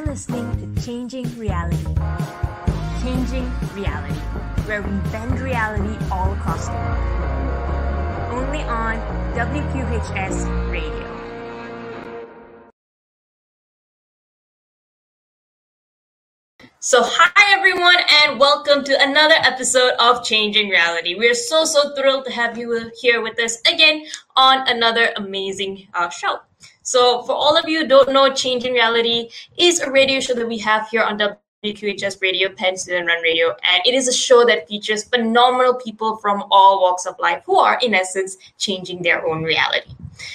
You're listening to Changing Reality, where we bend reality all across the world. Only on WQHS Radio. So hi everyone and welcome to another episode of Changing Reality. We are so thrilled to have you here with us again on another amazing show. So for all of you who don't know, Changing Reality is a radio show that we have here on WQHS Radio, Penn Student Run Radio, and it is a show that features phenomenal people from all walks of life who are in essence changing their own reality.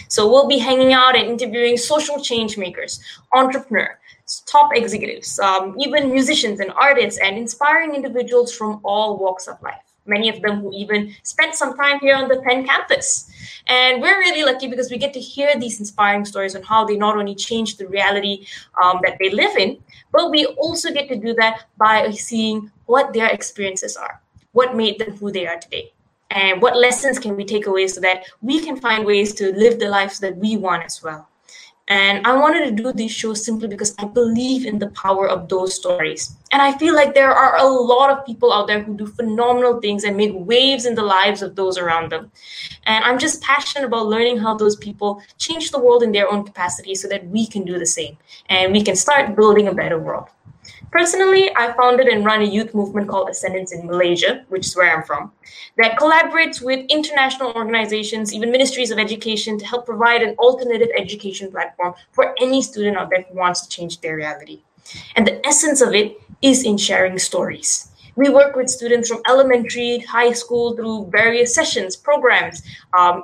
So we'll be hanging out and interviewing social change makers, entrepreneurs, top executives, even musicians and artists, and inspiring individuals from all walks of life, many of them who even spent some time here on the Penn campus. And we're really lucky because we get to hear these inspiring stories on how they not only change the reality that they live in, but we also get to do that by seeing what their experiences are, what made them who they are today, and what lessons can we take away so that we can find ways to live the lives that we want as well. And I wanted to do this show simply because I believe in the power of those stories. And I feel like there are a lot of people out there who do phenomenal things and make waves in the lives of those around them. And I'm just passionate about learning how those people change the world in their own capacity so that we can do the same and we can start building a better world. Personally, I founded and run a youth movement called Ascendance in Malaysia, which is where I'm from, that collaborates with international organizations, even ministries of education, to help provide an alternative education platform for any student out there who wants to change their reality. And the essence of it is in sharing stories. We work with students from elementary, high school, through various sessions, programs,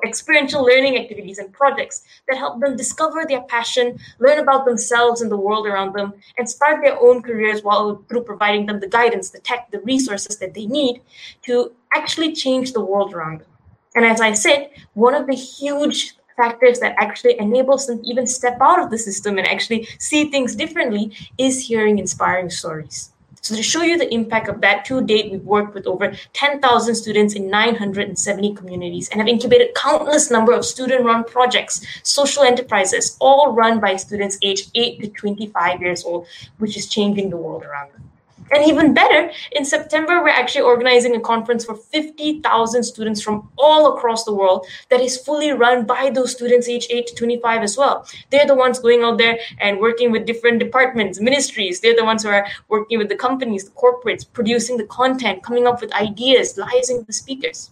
experiential learning activities, and projects that help them discover their passion, learn about themselves and the world around them, and start their own careers while through providing them the guidance, the tech, the resources that they need to actually change the world around them. And as I said, one of the huge factors that actually enables them to even step out of the system and actually see things differently is hearing inspiring stories. So to show you the impact of that, to date, we've worked with over 10,000 students in 970 communities and have incubated countless number of student-run projects, social enterprises, all run by students aged 8 to 25 years old, which is changing the world around them. And even better, in September, we're actually organizing a conference for 50,000 students from all across the world that is fully run by those students aged 8 to 25 as well. They're the ones going out there and working with different departments, ministries. They're the ones who are working with the companies, the corporates, producing the content, coming up with ideas, liaising with the speakers.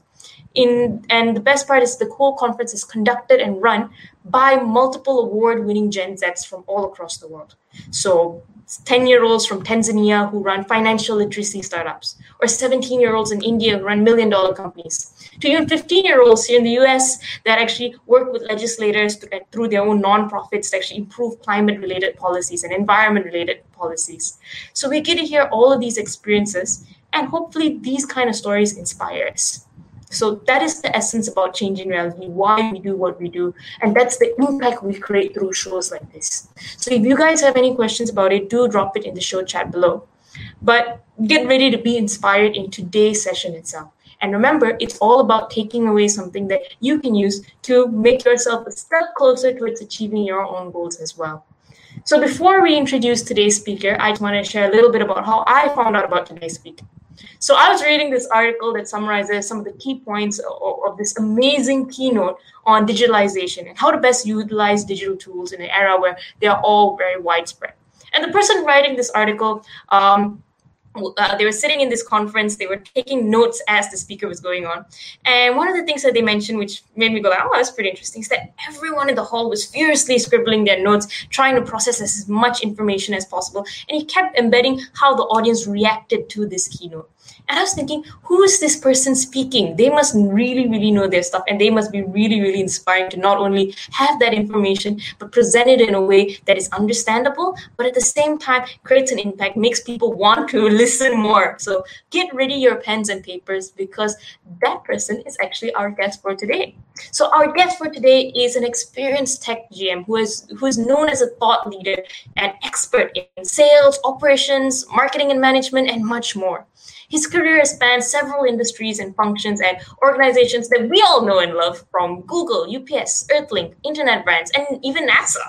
And the best part is the whole conference is conducted and run by multiple award-winning Gen Zs from all across the world. So 10-year-olds from Tanzania who run financial literacy startups, or 17-year-olds in India who run million-dollar companies, to even 15-year-olds here in the US that actually work with legislators through their own nonprofits to actually improve climate-related policies and environment-related policies. So we get to hear all of these experiences, and hopefully these kind of stories inspire us. So that is the essence about Changing Reality, why we do what we do, and that's the impact we create through shows like this. So if you guys have any questions about it, do drop it in the show chat below. But get ready to be inspired in today's session itself. And remember, it's all about taking away something that you can use to make yourself a step closer towards achieving your own goals as well. So before we introduce today's speaker, I just want to share a little bit about how I found out about today's speaker. So I was reading this article that summarizes some of the key points of this amazing keynote on digitalization and how to best utilize digital tools in an era where they are all very widespread. And the person writing this article, they were sitting in this conference, they were taking notes as the speaker was going on. And one of the things that they mentioned, which made me go, oh, that's pretty interesting, is that everyone in the hall was furiously scribbling their notes, trying to process as much information as possible. And he kept embedding how the audience reacted to this keynote. And I was thinking, who is this person speaking? They must really know their stuff, and they must be really inspiring to not only have that information, but present it in a way that is understandable, but at the same time creates an impact, makes people want to listen more. So get ready your pens and papers, because that person is actually our guest for today. So our guest for today is an experienced tech GM who is known as a thought leader and expert in sales, operations, marketing and management, and much more. His career spans several industries and functions at organizations that we all know and love, from Google, UPS, EarthLink, Internet Brands, and even NASA.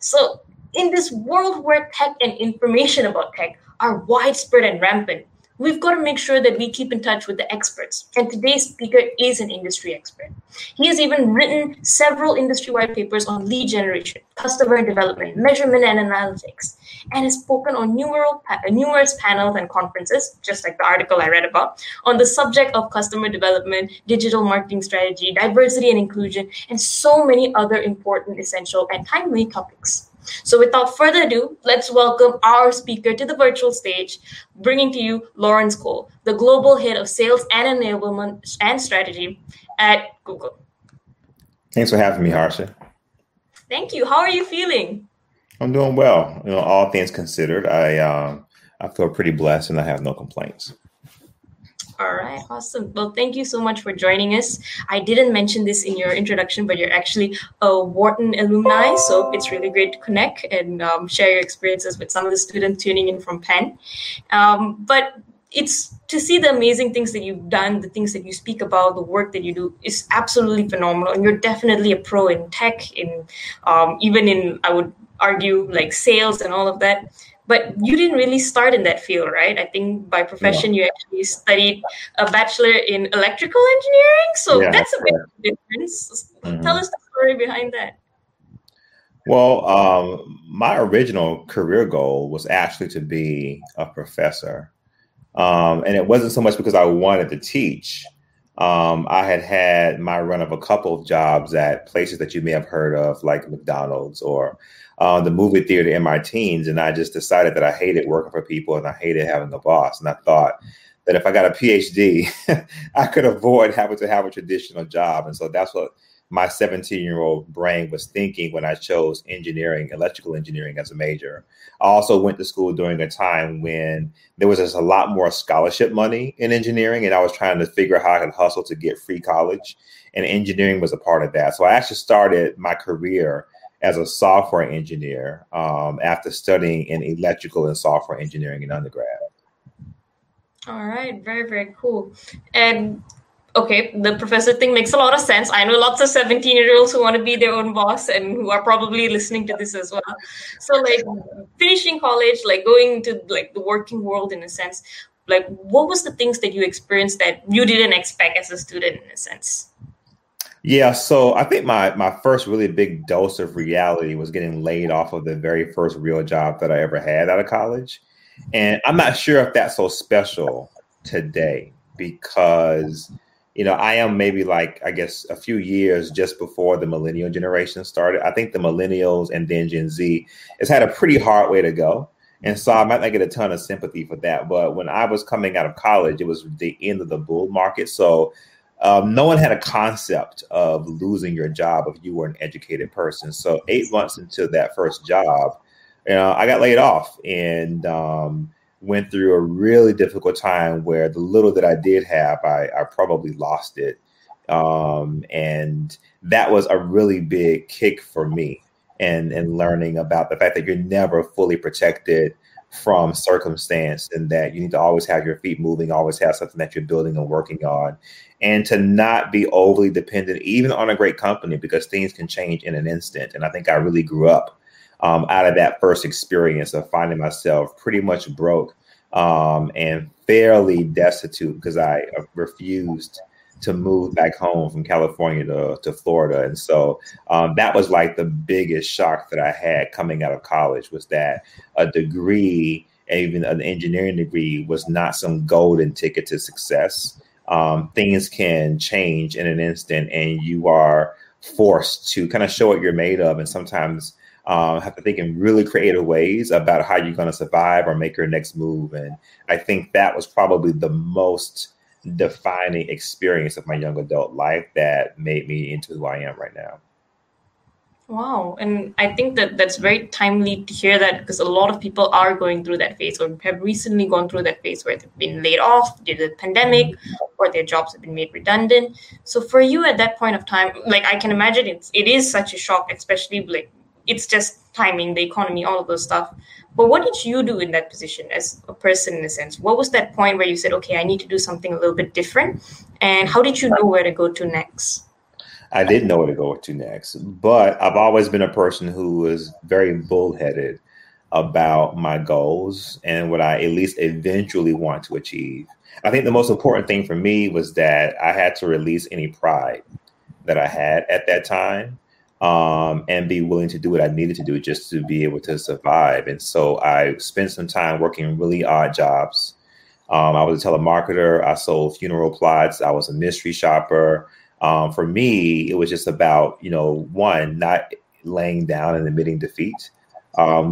So In this world where tech and information about tech are widespread and rampant, we've got to make sure that we keep in touch with the experts. And today's speaker is an industry expert. He has even written several industry-wide papers on lead generation, customer development, measurement and analytics, and has spoken on numerous panels and conferences, just like the article I read about, on the subject of customer development, digital marketing strategy, diversity and inclusion, and so many other important, essential, and timely topics. So without further ado, let's welcome our speaker to the virtual stage, bringing to you Lawrence Cole, the Global Head of Sales and Enablement and Strategy at Google. Thanks for having me, Harsha. Thank you. How are you feeling? I'm doing well. You know, all things considered, I feel pretty blessed and I have no complaints. All right. Awesome. Well, thank you so much for joining us. I didn't mention this in your introduction, but you're actually a Wharton alumni. So it's really great to connect and share your experiences with some of the students tuning in from Penn. But it's to see the amazing things that you've done, the things that you speak about, the work that you do is absolutely phenomenal. And you're definitely a pro in tech, in even in, I would argue, like sales and all of that. But you didn't really start in that field, right? I think by profession, you actually studied a bachelor in electrical engineering. So that's a big difference. Mm-hmm. Tell us the story behind that. Well, my original career goal was actually to be a professor. And it wasn't so much because I wanted to teach. I had my run of a couple of jobs at places that you may have heard of, like McDonald's or the movie theater in my teens. And I just decided that I hated working for people and I hated having a boss. And I thought that if I got a PhD, I could avoid having to have a traditional job. And so that's what my 17-year-old brain was thinking when I chose engineering, electrical engineering as a major. I also went to school during a time when there was just a lot more scholarship money in engineering, and I was trying to figure out how I could hustle to get free college, and engineering was a part of that. So I actually started my career as a software engineer after studying in electrical and software engineering in undergrad. All right, very, very cool. And okay, the professor thing makes a lot of sense. I know lots of 17-year-olds who want to be their own boss and who are probably listening to this as well. So, like, finishing college, like going to like the working world in a sense, like what was the things that you experienced that you didn't expect as a student in a sense? Yeah, so I think my first really big dose of reality was getting laid off of the very first real job that I ever had out of college. And I'm not sure if that's so special today because, you know, I am maybe like, I guess, a few years just before the millennial generation started. I think the millennials and then Gen Z has had a pretty hard way to go. And so I might not get a ton of sympathy for that. But when I was coming out of college, it was the end of the bull market. So no one had a concept of losing your job if you were an educated person. So 8 months into that first job, you know, I got laid off and went through a really difficult time where the little that I did have, I probably lost it. And that was a really big kick for me and learning about the fact that you're never fully protected from circumstance and that you need to always have your feet moving, always have something that you're building and working on, and to not be overly dependent even on a great company because things can change in an instant. And I think I really grew up out of that first experience of finding myself pretty much broke and fairly destitute because I refused to move back home from California to Florida. And so that was like the biggest shock that I had coming out of college was that a degree, even an engineering degree, was not some golden ticket to success. Things can change in an instant and you are forced to kind of show what you're made of and sometimes have to think in really creative ways about how you're going to survive or make your next move. And I think that was probably the most defining experience of my young adult life that made me into who I am right now. Wow. And I think that that's very timely to hear that because a lot of people are going through that phase or have recently gone through that phase where they've been laid off due to the pandemic or their jobs have been made redundant. So for you at that point of time, like I can imagine it is such a shock, especially like it's just timing, the economy, all of those stuff. But what did you do in that position as a person in a sense? What was that point where you said, okay, I need to do something a little bit different? And how did you know where to go to next? I didn't know where to go to next, but I've always been a person who was very bullheaded about my goals and what I at least eventually want to achieve. I think the most important thing for me was that I had to release any pride that I had at that time, and be willing to do what I needed to do just to be able to survive. And so I spent some time working really odd jobs. I was a telemarketer. I sold funeral plots. I was a mystery shopper. For me, it was just about, one, not laying down and admitting defeat.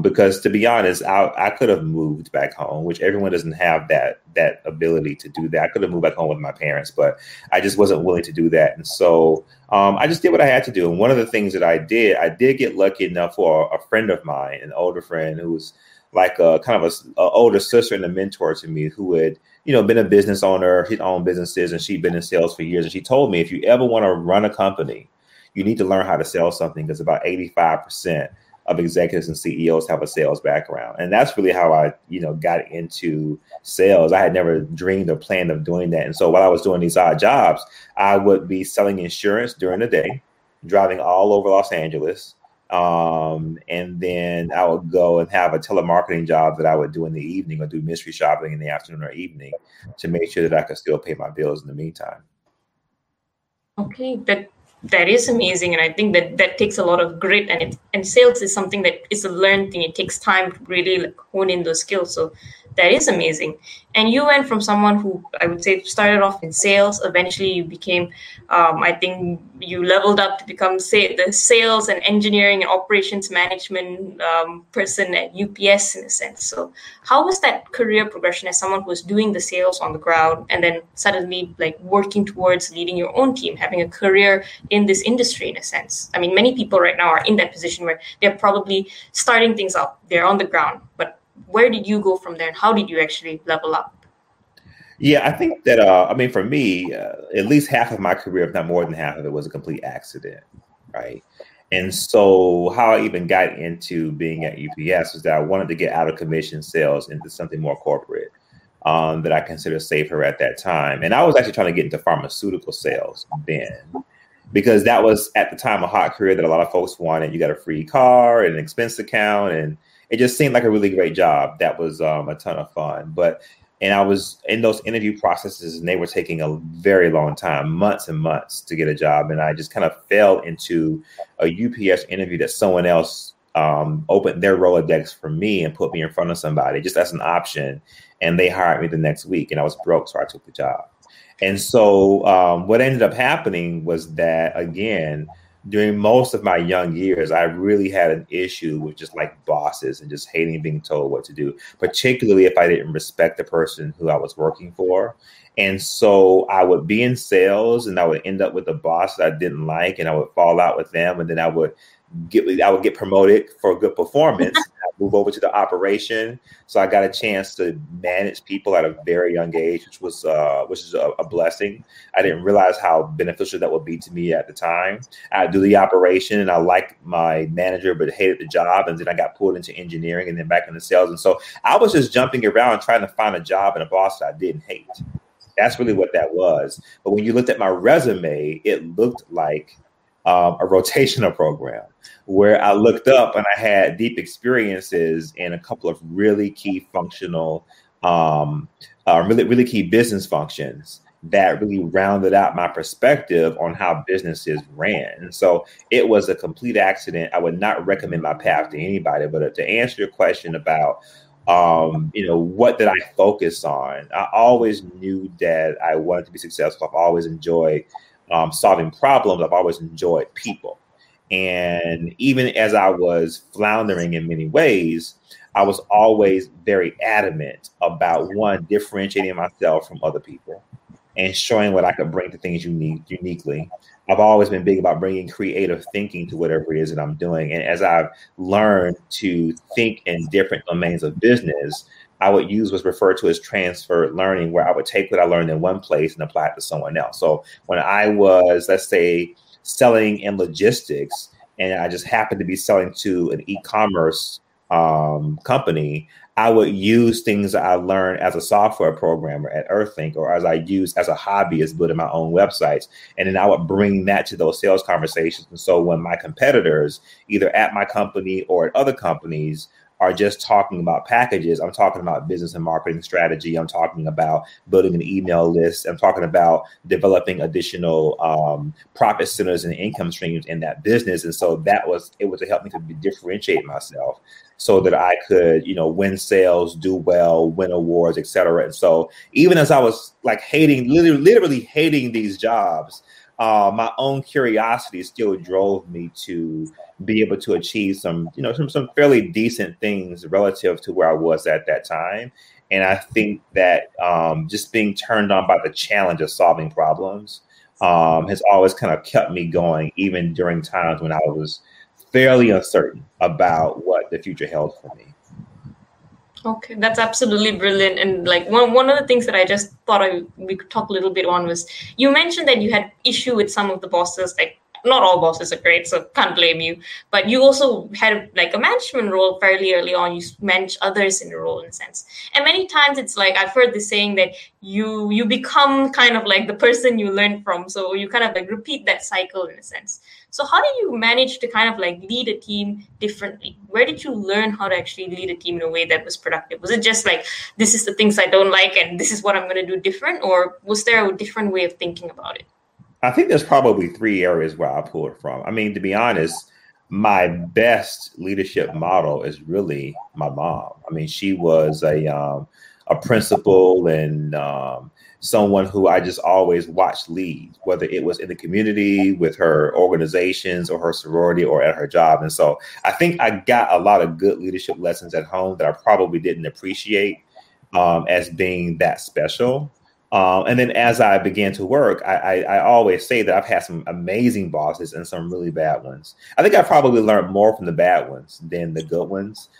Because to be honest, I could have moved back home, which everyone doesn't have that ability to do that. I could have moved back home with my parents, but I just wasn't willing to do that. And so I just did what I had to do. And one of the things that I did get lucky enough for a friend of mine, an older friend who was like a kind of a older sister and a mentor to me, who had, been a business owner. She'd owned businesses and she'd been in sales for years. And she told me, if you ever want to run a company, you need to learn how to sell something, because about 85% of executives and CEOs have a sales background. And that's really how I, got into sales. I had never dreamed or planned of doing that. And so while I was doing these odd jobs, I would be selling insurance during the day, driving all over Los Angeles. And then I would go and have a telemarketing job that I would do in the evening, or do mystery shopping in the afternoon or evening, to make sure that I could still pay my bills in the meantime. Okay, that is amazing. And I think that takes a lot of grit, and sales is something that is a learned thing. It takes time to really hone in those skills. So that is amazing. And you went from someone who I would say started off in sales. Eventually you became, I think you leveled up to become the sales and engineering and operations management person at UPS in a sense. So how was that career progression as someone who was doing the sales on the ground and then suddenly working towards leading your own team, having a career in this industry in a sense? I mean, many people right now are in that position where they're probably starting things up. They're on the ground, but where did you go from there, and how did you actually level up? Yeah, I think that, for me, at least half of my career, if not more than half of it, was a complete accident, right? And so how I even got into being at UPS was that I wanted to get out of commission sales into something more corporate that I considered safer at that time. And I was actually trying to get into pharmaceutical sales then, because that was at the time a hot career that a lot of folks wanted. You got a free car and an expense account, and it just seemed like a really great job. That was a ton of fun. And I was in those interview processes, and they were taking a very long time, months and months, to get a job. And I just kind of fell into a UPS interview that someone else opened their Rolodex for me and put me in front of somebody just as an option. And they hired me the next week, and I was broke, so I took the job. And so what ended up happening was that, again, during most of my young years, I really had an issue with just bosses and just hating being told what to do, particularly if I didn't respect the person who I was working for. And so I would be in sales, and I would end up with a boss that I didn't like, and I would fall out with them. And then I would get promoted for a good performance. Move over to the operation. So I got a chance to manage people at a very young age, which is a blessing. I didn't realize how beneficial that would be to me at the time. I do the operation, and I liked my manager, but hated the job. And then I got pulled into engineering, and then back into sales. And so I was just jumping around trying to find a job and a boss that I didn't hate. That's really what that was. But when you looked at my resume, it looked like a rotational program, where I looked up and I had deep experiences in a couple of really key functional, really, really key business functions that really rounded out my perspective on how businesses ran. And so it was a complete accident. I would not recommend my path to anybody, but to answer your question about, what did I focus on? I always knew that I wanted to be successful. I've always enjoyed solving problems. I've always enjoyed people. And even as I was floundering in many ways, I was always very adamant about, one, differentiating myself from other people and showing what I could bring to things uniquely. I've always been big about bringing creative thinking to whatever it is that I'm doing. And as I've learned to think in different domains of business, I would use what's referred to as transferred learning, where I would take what I learned in one place and apply it to someone else. So when I was, let's say, selling in logistics, and I just happened to be selling to an e-commerce company, I would use things that I learned as a software programmer at EarthLink, or as I use as a hobbyist building my own websites. And then I would bring that to those sales conversations. And so when my competitors, either at my company or at other companies, are just talking about packages, I'm talking about business and marketing strategy. I'm talking about building an email list. I'm talking about developing additional profit centers and income streams in that business. And so that was, it was to help me to differentiate myself so that I could, you know, win sales, do well, win awards, et cetera. And so even as I was like hating, literally hating these jobs, my own curiosity still drove me to be able to achieve some, you know, some fairly decent things relative to where I was at that time. And I think that just being turned on by the challenge of solving problems has always kind of kept me going, even during times when I was fairly uncertain about what the future held for me. Okay, that's absolutely brilliant. And like one of the things that I just thought we could talk a little bit on was, you mentioned that you had issue with some of the bosses, like not all bosses are great, so can't blame you. But you also had like a management role fairly early on. You manage others in the role in a sense. And many times it's like, I've heard this saying that you become kind of like the person you learn from. So you kind of like repeat that cycle in a sense. So how did you manage to kind of like lead a team differently? Where did you learn how to actually lead a team in a way that was productive? Was it just like, this is the things I don't like and this is what I'm going to do different? Or was there a different way of thinking about it? I think there's probably three areas where I pulled from. I mean, to be honest, my best leadership model is really my mom. I mean, she was a principal and someone who I just always watched lead, whether it was in the community, with her organizations or her sorority or at her job. And so I think I got a lot of good leadership lessons at home that I probably didn't appreciate as being that special. And then as I began to work, I always say that I've had some amazing bosses and some really bad ones. I think I probably learned more from the bad ones than the good ones.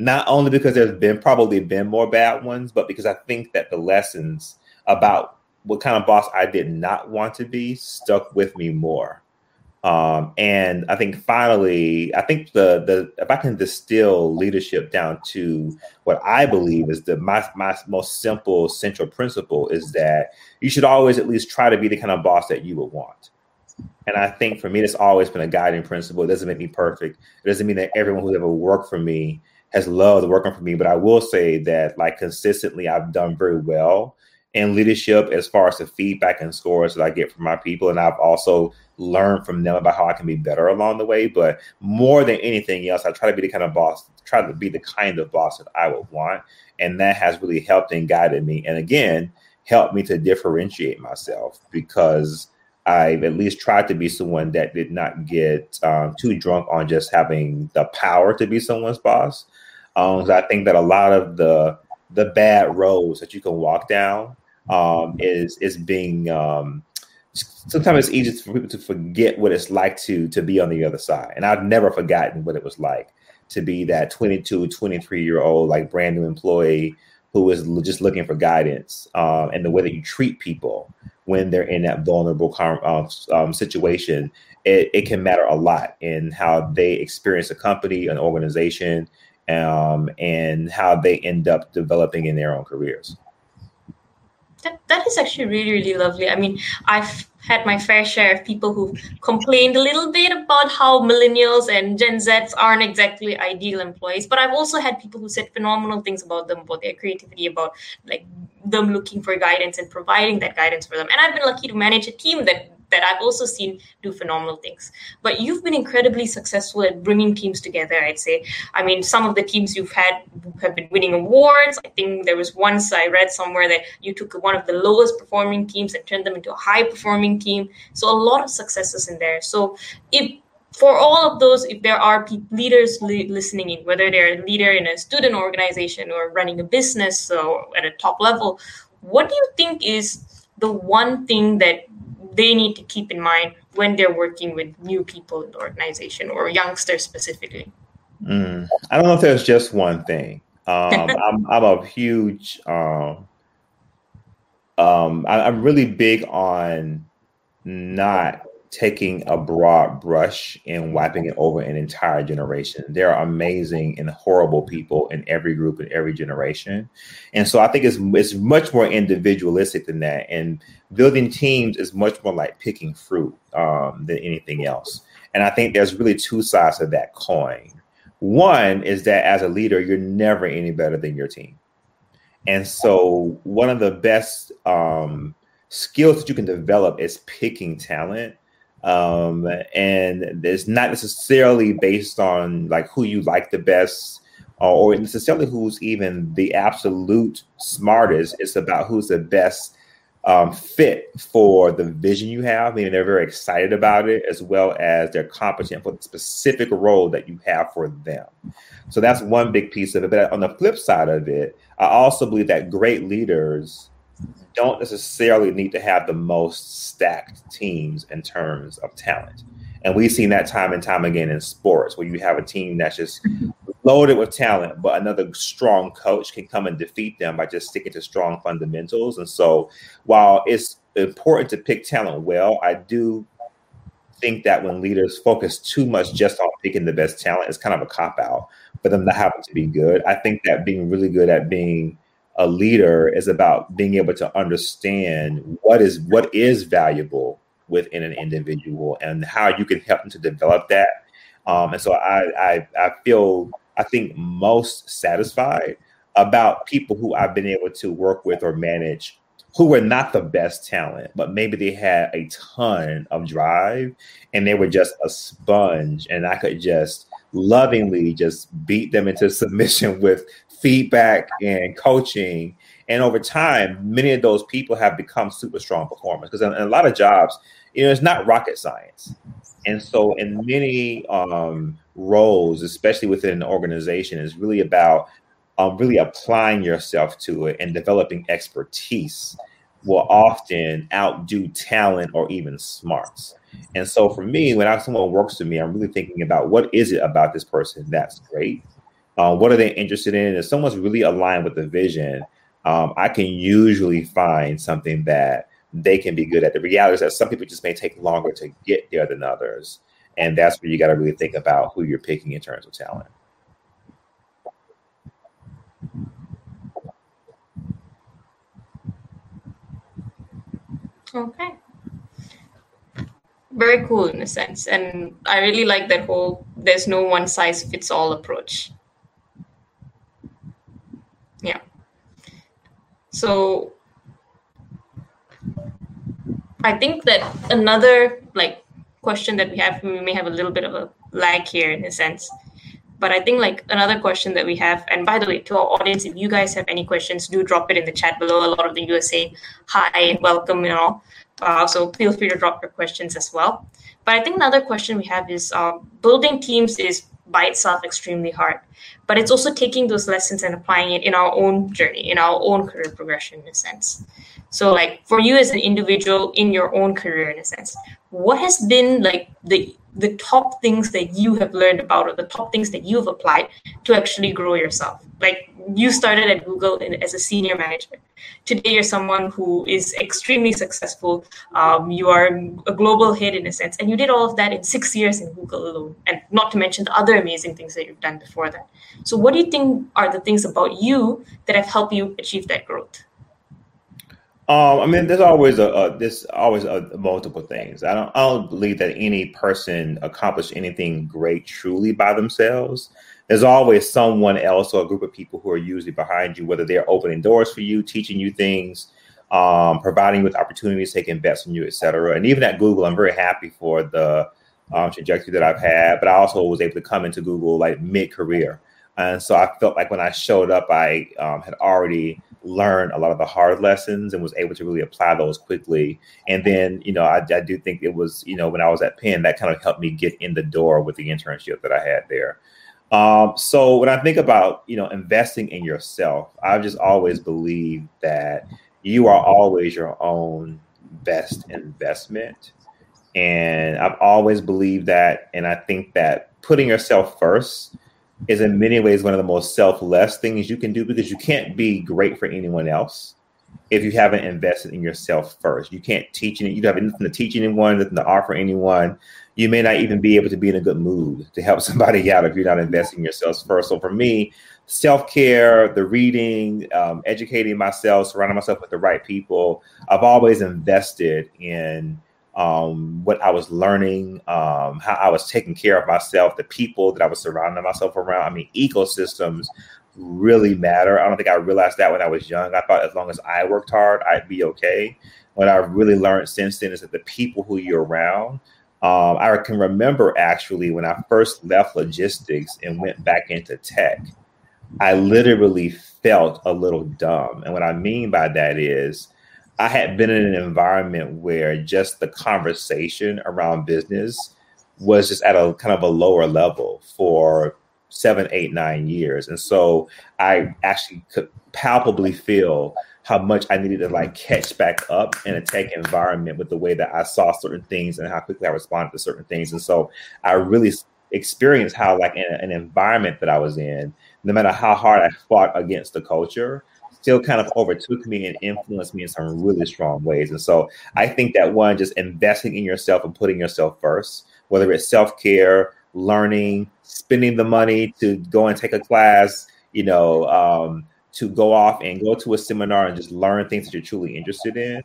Not only because there's probably been more bad ones, but because I think that the lessons about what kind of boss I did not want to be stuck with me more. And I think finally, if I can distill leadership down to what I believe is my most simple central principle, is that you should always at least try to be the kind of boss that you would want. And I think for me, that's always been a guiding principle. It doesn't make me perfect. It doesn't mean that everyone who's ever worked for me has loved working for me. But I will say that like consistently, I've done very well in leadership as far as the feedback and scores that I get from my people. And I've also learn from them about how I can be better along the way. But more than anything else, I try to be the kind of boss that I would want. And that has really helped and guided me. And again, helped me to differentiate myself, because I at least tried to be someone that did not get too drunk on just having the power to be someone's boss. So I think that a lot of the bad roads that you can walk down is being, sometimes it's easy for people to forget what it's like to be on the other side. And I've never forgotten what it was like to be that 22, 23-year-old, like brand new employee who was just looking for guidance, and the way that you treat people when they're in that vulnerable situation. It can matter a lot in how they experience a company, an organization, and how they end up developing in their own careers. That is actually really, really lovely. I mean, I've had my fair share of people who complained a little bit about how millennials and Gen Zs aren't exactly ideal employees. But I've also had people who said phenomenal things about them, about their creativity, about like them looking for guidance and providing that guidance for them. And I've been lucky to manage a team that I've also seen do phenomenal things. But you've been incredibly successful at bringing teams together, I'd say. I mean, some of the teams you've had have been winning awards. I think there was once I read somewhere that you took one of the lowest performing teams and turned them into a high performing team. So a lot of successes in there. So for all of those, if there are leaders listening in, whether they're a leader in a student organization or running a business or at a top level, what do you think is the one thing that they need to keep in mind when they're working with new people in the organization or youngsters specifically? I don't know if there's just one thing. I'm a huge, I'm really big on not taking a broad brush and wiping it over an entire generation. There are amazing and horrible people in every group and every generation. And so I think it's much more individualistic than that. And building teams is much more like picking fruit than anything else. And I think there's really two sides of that coin. One is that as a leader, you're never any better than your team. And so one of the best skills that you can develop is picking talent. And it's not necessarily based on like who you like the best or necessarily who's even the absolute smartest. It's about who's the best fit for the vision you have, meaning they're very excited about it, as well as they're competent for the specific role that you have for them. So that's one big piece of it. But on the flip side of it, I also believe that great leaders don't necessarily need to have the most stacked teams in terms of talent. And we've seen that time and time again in sports, where you have a team that's just loaded with talent, but another strong coach can come and defeat them by just sticking to strong fundamentals. And so while it's important to pick talent well, I do think that when leaders focus too much just on picking the best talent, it's kind of a cop-out for them not having to be good. I think that being really good at being a leader is about being able to understand what is valuable within an individual and how you can help them to develop that. And so I think most satisfied about people who I've been able to work with or manage who were not the best talent, but maybe they had a ton of drive and they were just a sponge, and I could just lovingly just beat them into submission with feedback and coaching. And over time, many of those people have become super strong performers, because in a lot of jobs, you know, it's not rocket science. And so in many roles, especially within an organization, it's really about really applying yourself to it, and developing expertise will often outdo talent or even smarts. And so for me, when someone works with me, I'm really thinking about what is it about this person that's great? What are they interested in? If someone's really aligned with the vision, I can usually find something that they can be good at. The reality is that some people just may take longer to get there than others. And that's where you got to really think about who you're picking in terms of talent. Okay. Very cool in a sense. And I really like that whole there's no one size fits all approach. Yeah. So I think that another like question that we may have a little bit of a lag here in a sense, but I think like another question that we have, and by the way, to our audience, if you guys have any questions, do drop it in the chat below. A lot of you are saying hi and welcome and all. So feel free to drop your questions as well. But I think another question we have is building teams is by itself extremely hard, but it's also taking those lessons and applying it in our own journey, in our own career progression in a sense. So like for you as an individual in your own career in a sense, what has been like the top things that you have learned about, or the top things that you've applied to actually grow yourself? Like you started at Google as a senior manager. Today, you're someone who is extremely successful. You are a global head in a sense, and you did all of that in 6 years in Google alone, and not to mention the other amazing things that you've done before that. So what do you think are the things about you that have helped you achieve that growth? I mean, there's always multiple things. I don't believe that any person accomplished anything great truly by themselves. There's always someone else or a group of people who are usually behind you, whether they're opening doors for you, teaching you things, providing you with opportunities, taking bets from you, et cetera. And even at Google, I'm very happy for the trajectory that I've had, but I also was able to come into Google like mid-career. And so I felt like when I showed up, I had already learned a lot of the hard lessons and was able to really apply those quickly. And then, you know, I do think it was, you know, when I was at Penn, that kind of helped me get in the door with the internship that I had there. So when I think about, you know, investing in yourself, I've just always believed that you are always your own best investment. And I've always believed that. And I think that putting yourself first is in many ways one of the most selfless things you can do, because you can't be great for anyone else. if you haven't invested in yourself first. You can't teach it. You don't have anything to teach anyone, nothing to offer anyone. You may not even be able to be in a good mood to help somebody out if you're not investing in yourself first. So for me, self-care, the reading, educating myself, surrounding myself with the right people. I've always invested in what I was learning, how I was taking care of myself, the people that I was surrounding myself around. I mean, ecosystems really matter. I don't think I realized that when I was young. I thought as long as I worked hard, I'd be okay. What I've really learned since then is that the people who you're around, I can remember actually when I first left logistics and went back into tech, I literally felt a little dumb. And what I mean by that is I had been in an environment where just the conversation around business was just at a kind of a lower level for 7, 8, 9 years. And so I actually could palpably feel how much I needed to like catch back up in a tech environment with the way that I saw certain things and how quickly I responded to certain things. And so I really experienced how like in an environment that I was in, no matter how hard I fought against the culture, still kind of overtook me and influenced me in some really strong ways. And so I think that one, just investing in yourself and putting yourself first, whether it's self-care, learning, spending the money to go and take a class, you know, to go off and go to a seminar and just learn things that you're truly interested in.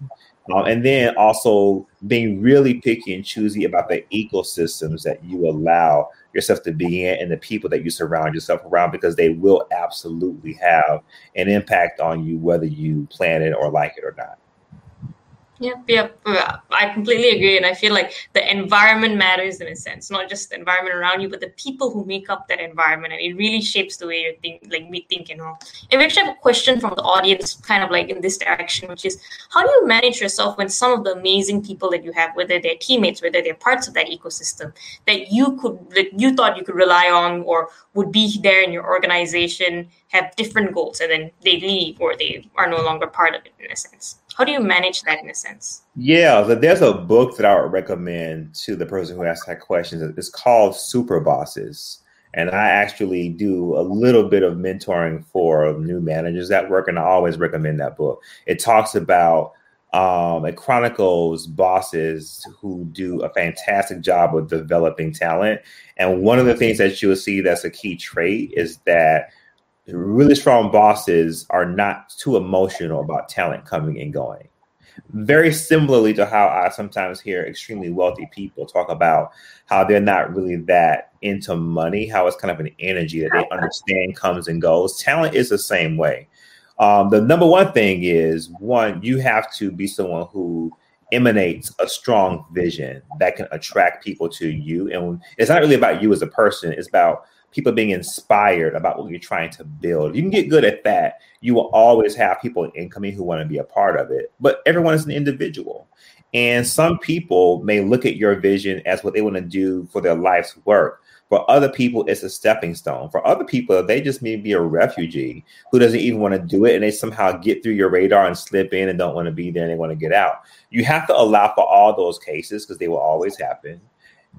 And then also being really picky and choosy about the ecosystems that you allow yourself to be in and the people that you surround yourself around, because they will absolutely have an impact on you, whether you plan it or like it or not. Yep. I completely agree. And I feel like the environment matters in a sense, not just the environment around you, but the people who make up that environment. And it really shapes the way you think, like we think and all. And we actually have a question from the audience kind of like in this direction, which is, how do you manage yourself when some of the amazing people that you have, whether they're teammates, whether they're parts of that ecosystem that you could, that you thought you could rely on or would be there in your organization, have different goals, and then they leave or they are no longer part of it in a sense? How do you manage that in a sense? Yeah, there's a book that I would recommend to the person who asks that question. It's called Super Bosses. And I actually do a little bit of mentoring for new managers at work, and I always recommend that book. It talks about, it chronicles bosses who do a fantastic job of developing talent. And one of the things that you'll see that's a key trait is that really strong bosses are not too emotional about talent coming and going. Very similarly to how I sometimes hear extremely wealthy people talk about how they're not really that into money, how it's kind of an energy that they understand comes and goes. Talent is the same way. The number one thing is, one, you have to be someone who emanates a strong vision that can attract people to you. And it's not really about you as a person. It's about people being inspired about what you're trying to build. If you can get good at that, you will always have people incoming who want to be a part of it. But everyone is an individual. And some people may look at your vision as what they want to do for their life's work. For other people, it's a stepping stone. For other people, they just may be a refugee who doesn't even want to do it, and they somehow get through your radar and slip in and don't want to be there and they want to get out. You have to allow for all those cases because they will always happen.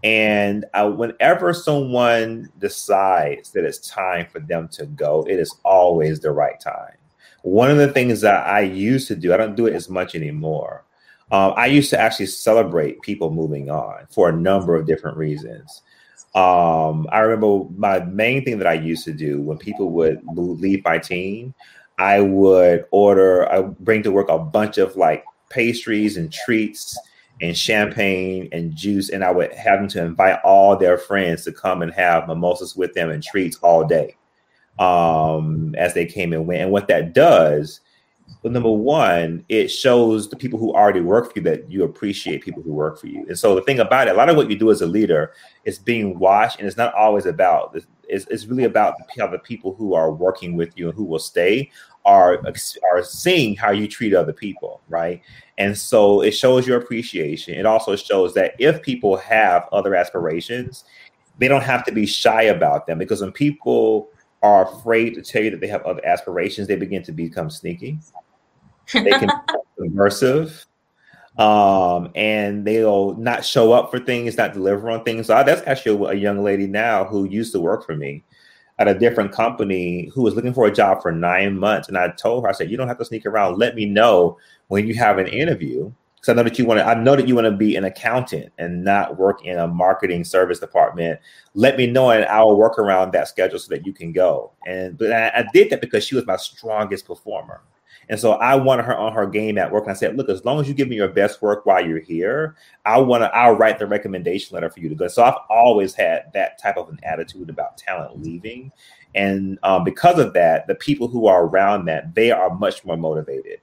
And whenever someone decides that it's time for them to go, it is always the right time. One of the things that I used to do, I don't do it as much anymore. I used to actually celebrate people moving on for a number of different reasons. I remember my main thing that I used to do when people would leave my team, I would order, I would bring to work a bunch of like pastries and treats and champagne and juice, and I would have them to invite all their friends to come and have mimosas with them and treats all day as they came and went. And what that does, well, number one, it shows the people who already work for you that you appreciate people who work for you. And so the thing about it, a lot of what you do as a leader is being watched, and it's not always about, it's really about how the people who are working with you and who will stay are seeing how you treat other people, right? And so it shows your appreciation. It also shows that if people have other aspirations, they don't have to be shy about them, because when people are afraid to tell you that they have other aspirations, they begin to become sneaky. They can be subversive. And they'll not show up for things, not deliver on things. So that's actually a young lady now who used to work for me. at a different company who was looking for a job for 9 months. And I told her, I said, you don't have to sneak around. Let me know when you have an interview. Because I know that you want to be an accountant and not work in a marketing service department. Let me know and I'll work around that schedule so that you can go. But I did that because she was my strongest performer. And so I wanted her on her game at work. And I said, look, as long as you give me your best work while you're here, I'll write the recommendation letter for you to go. So I've always had that type of an attitude about talent leaving. And because of that, the people who are around that, they are much more motivated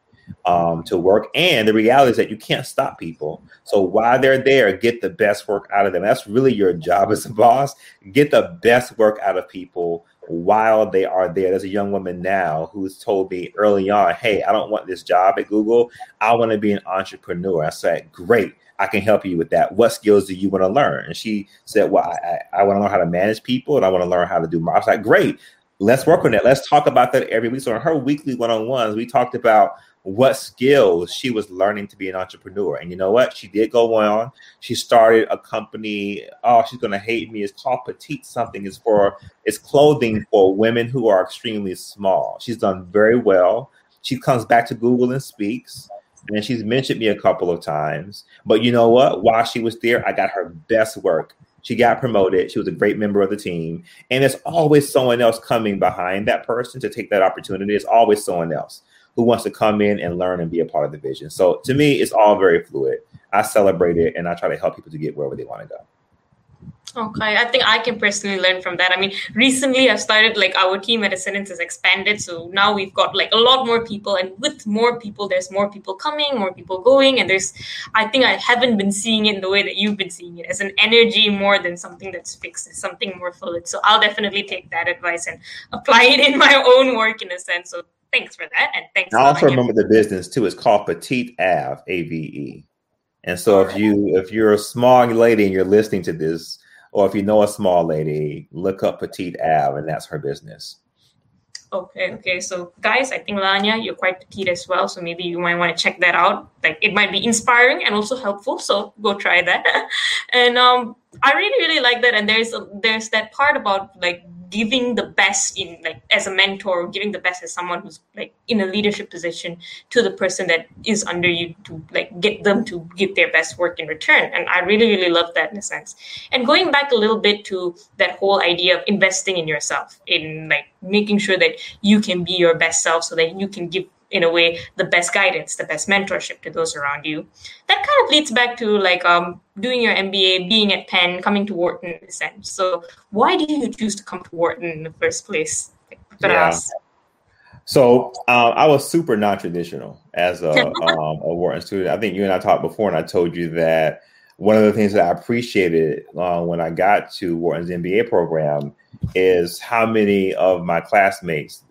to work. And the reality is that you can't stop people. So while they're there, get the best work out of them. That's really your job as a boss. Get the best work out of people while they are there. There's a young woman now who's told me early on, hey, I don't want this job at Google. I want to be an entrepreneur. I said, great, I can help you with that. What skills do you want to learn? And she said, well, I want to learn how to manage people and I want to learn how to do marketing. I was like, great, let's work on that. Let's talk about that every week. So in her weekly one-on-ones, we talked about what skills she was learning to be an entrepreneur. And you know what? She did go on. She started a company. Oh, she's going to hate me. It's called Petite something. It's clothing for women who are extremely small. She's done very well. She comes back to Google and speaks. And she's mentioned me a couple of times. But you know what? While she was there, I got her best work. She got promoted. She was a great member of the team. And there's always someone else coming behind that person to take that opportunity. There's always someone else who wants to come in and learn and be a part of the vision. So to me, it's all very fluid. I celebrate it and I try to help people to get wherever they want to go. Okay, I think I can personally learn from that. I mean, recently I've started, like, our team at Ascendance has expanded. So now we've got like a lot more people, and with more people, there's more people coming, more people going. And I think I haven't been seeing it in the way that you've been seeing it, as an energy more than something that's fixed, as something more fluid. So I'll definitely take that advice and apply it in my own work in a sense. So thanks for that. And thanks. I also remember the business too. It's called Petite Ave, AVE. And so if you're a small lady and you're listening to this, or if you know a small lady, look up Petite Ave, and that's her business. Okay. So guys, I think Lanya, you're quite petite as well. So maybe you might want to check that out. Like, it might be inspiring and also helpful. So go try that. And I really, really like that. And there's that part about like giving the best in, like, as a mentor, giving the best as someone who's like in a leadership position to the person that is under you, to like get them to give their best work in return. And I really, really love that in a sense. And going back a little bit to that whole idea of investing in yourself, in like making sure that you can be your best self so that you can give, in a way, the best guidance, the best mentorship to those around you. That kind of leads back to like doing your MBA, being at Penn, coming to Wharton in a sense. So why do you choose to come to Wharton in the first place? So I was super non-traditional as a Wharton student. I think you and I talked before, and I told you that one of the things that I appreciated when I got to Wharton's MBA program is how many of my classmates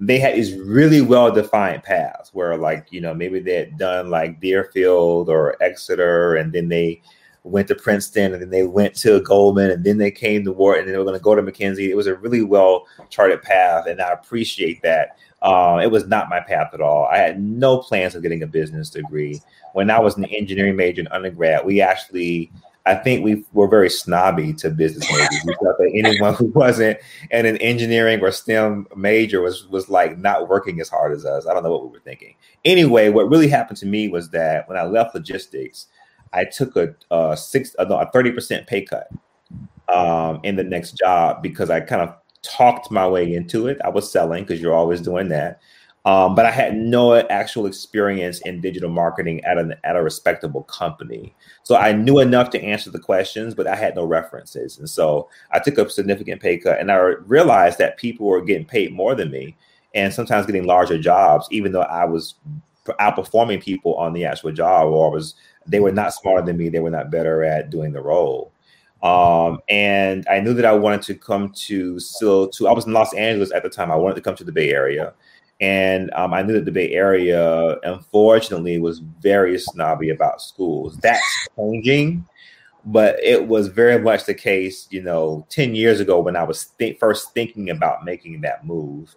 they had these really well-defined paths where, like, you know, maybe they had done like Deerfield or Exeter, and then they went to Princeton, and then they went to Goldman, and then they came to Wharton, and they were going to go to McKinsey. It was a really well-charted path, and I appreciate that. It was not my path at all. I had no plans of getting a business degree. When I was an engineering major in undergrad, I think we were very snobby to business majors. We thought that anyone who wasn't in an engineering or STEM major was like not working as hard as us. I don't know what we were thinking. Anyway, what really happened to me was that when I left logistics, I took a 30% pay cut in the next job because I kind of talked my way into it. I was selling, because you're always doing that. But I had no actual experience in digital marketing at a respectable company. So I knew enough to answer the questions, but I had no references. And so I took a significant pay cut, and I realized that people were getting paid more than me and sometimes getting larger jobs, even though I was outperforming people on the actual job, or they were not smarter than me. They were not better at doing the role. And I knew that I wanted to come to I was in Los Angeles at the time. I wanted to come to the Bay Area. And I knew that the Bay Area, unfortunately, was very snobby about schools. That's changing, but it was very much the case, you know, 10 years ago when I was first thinking about making that move.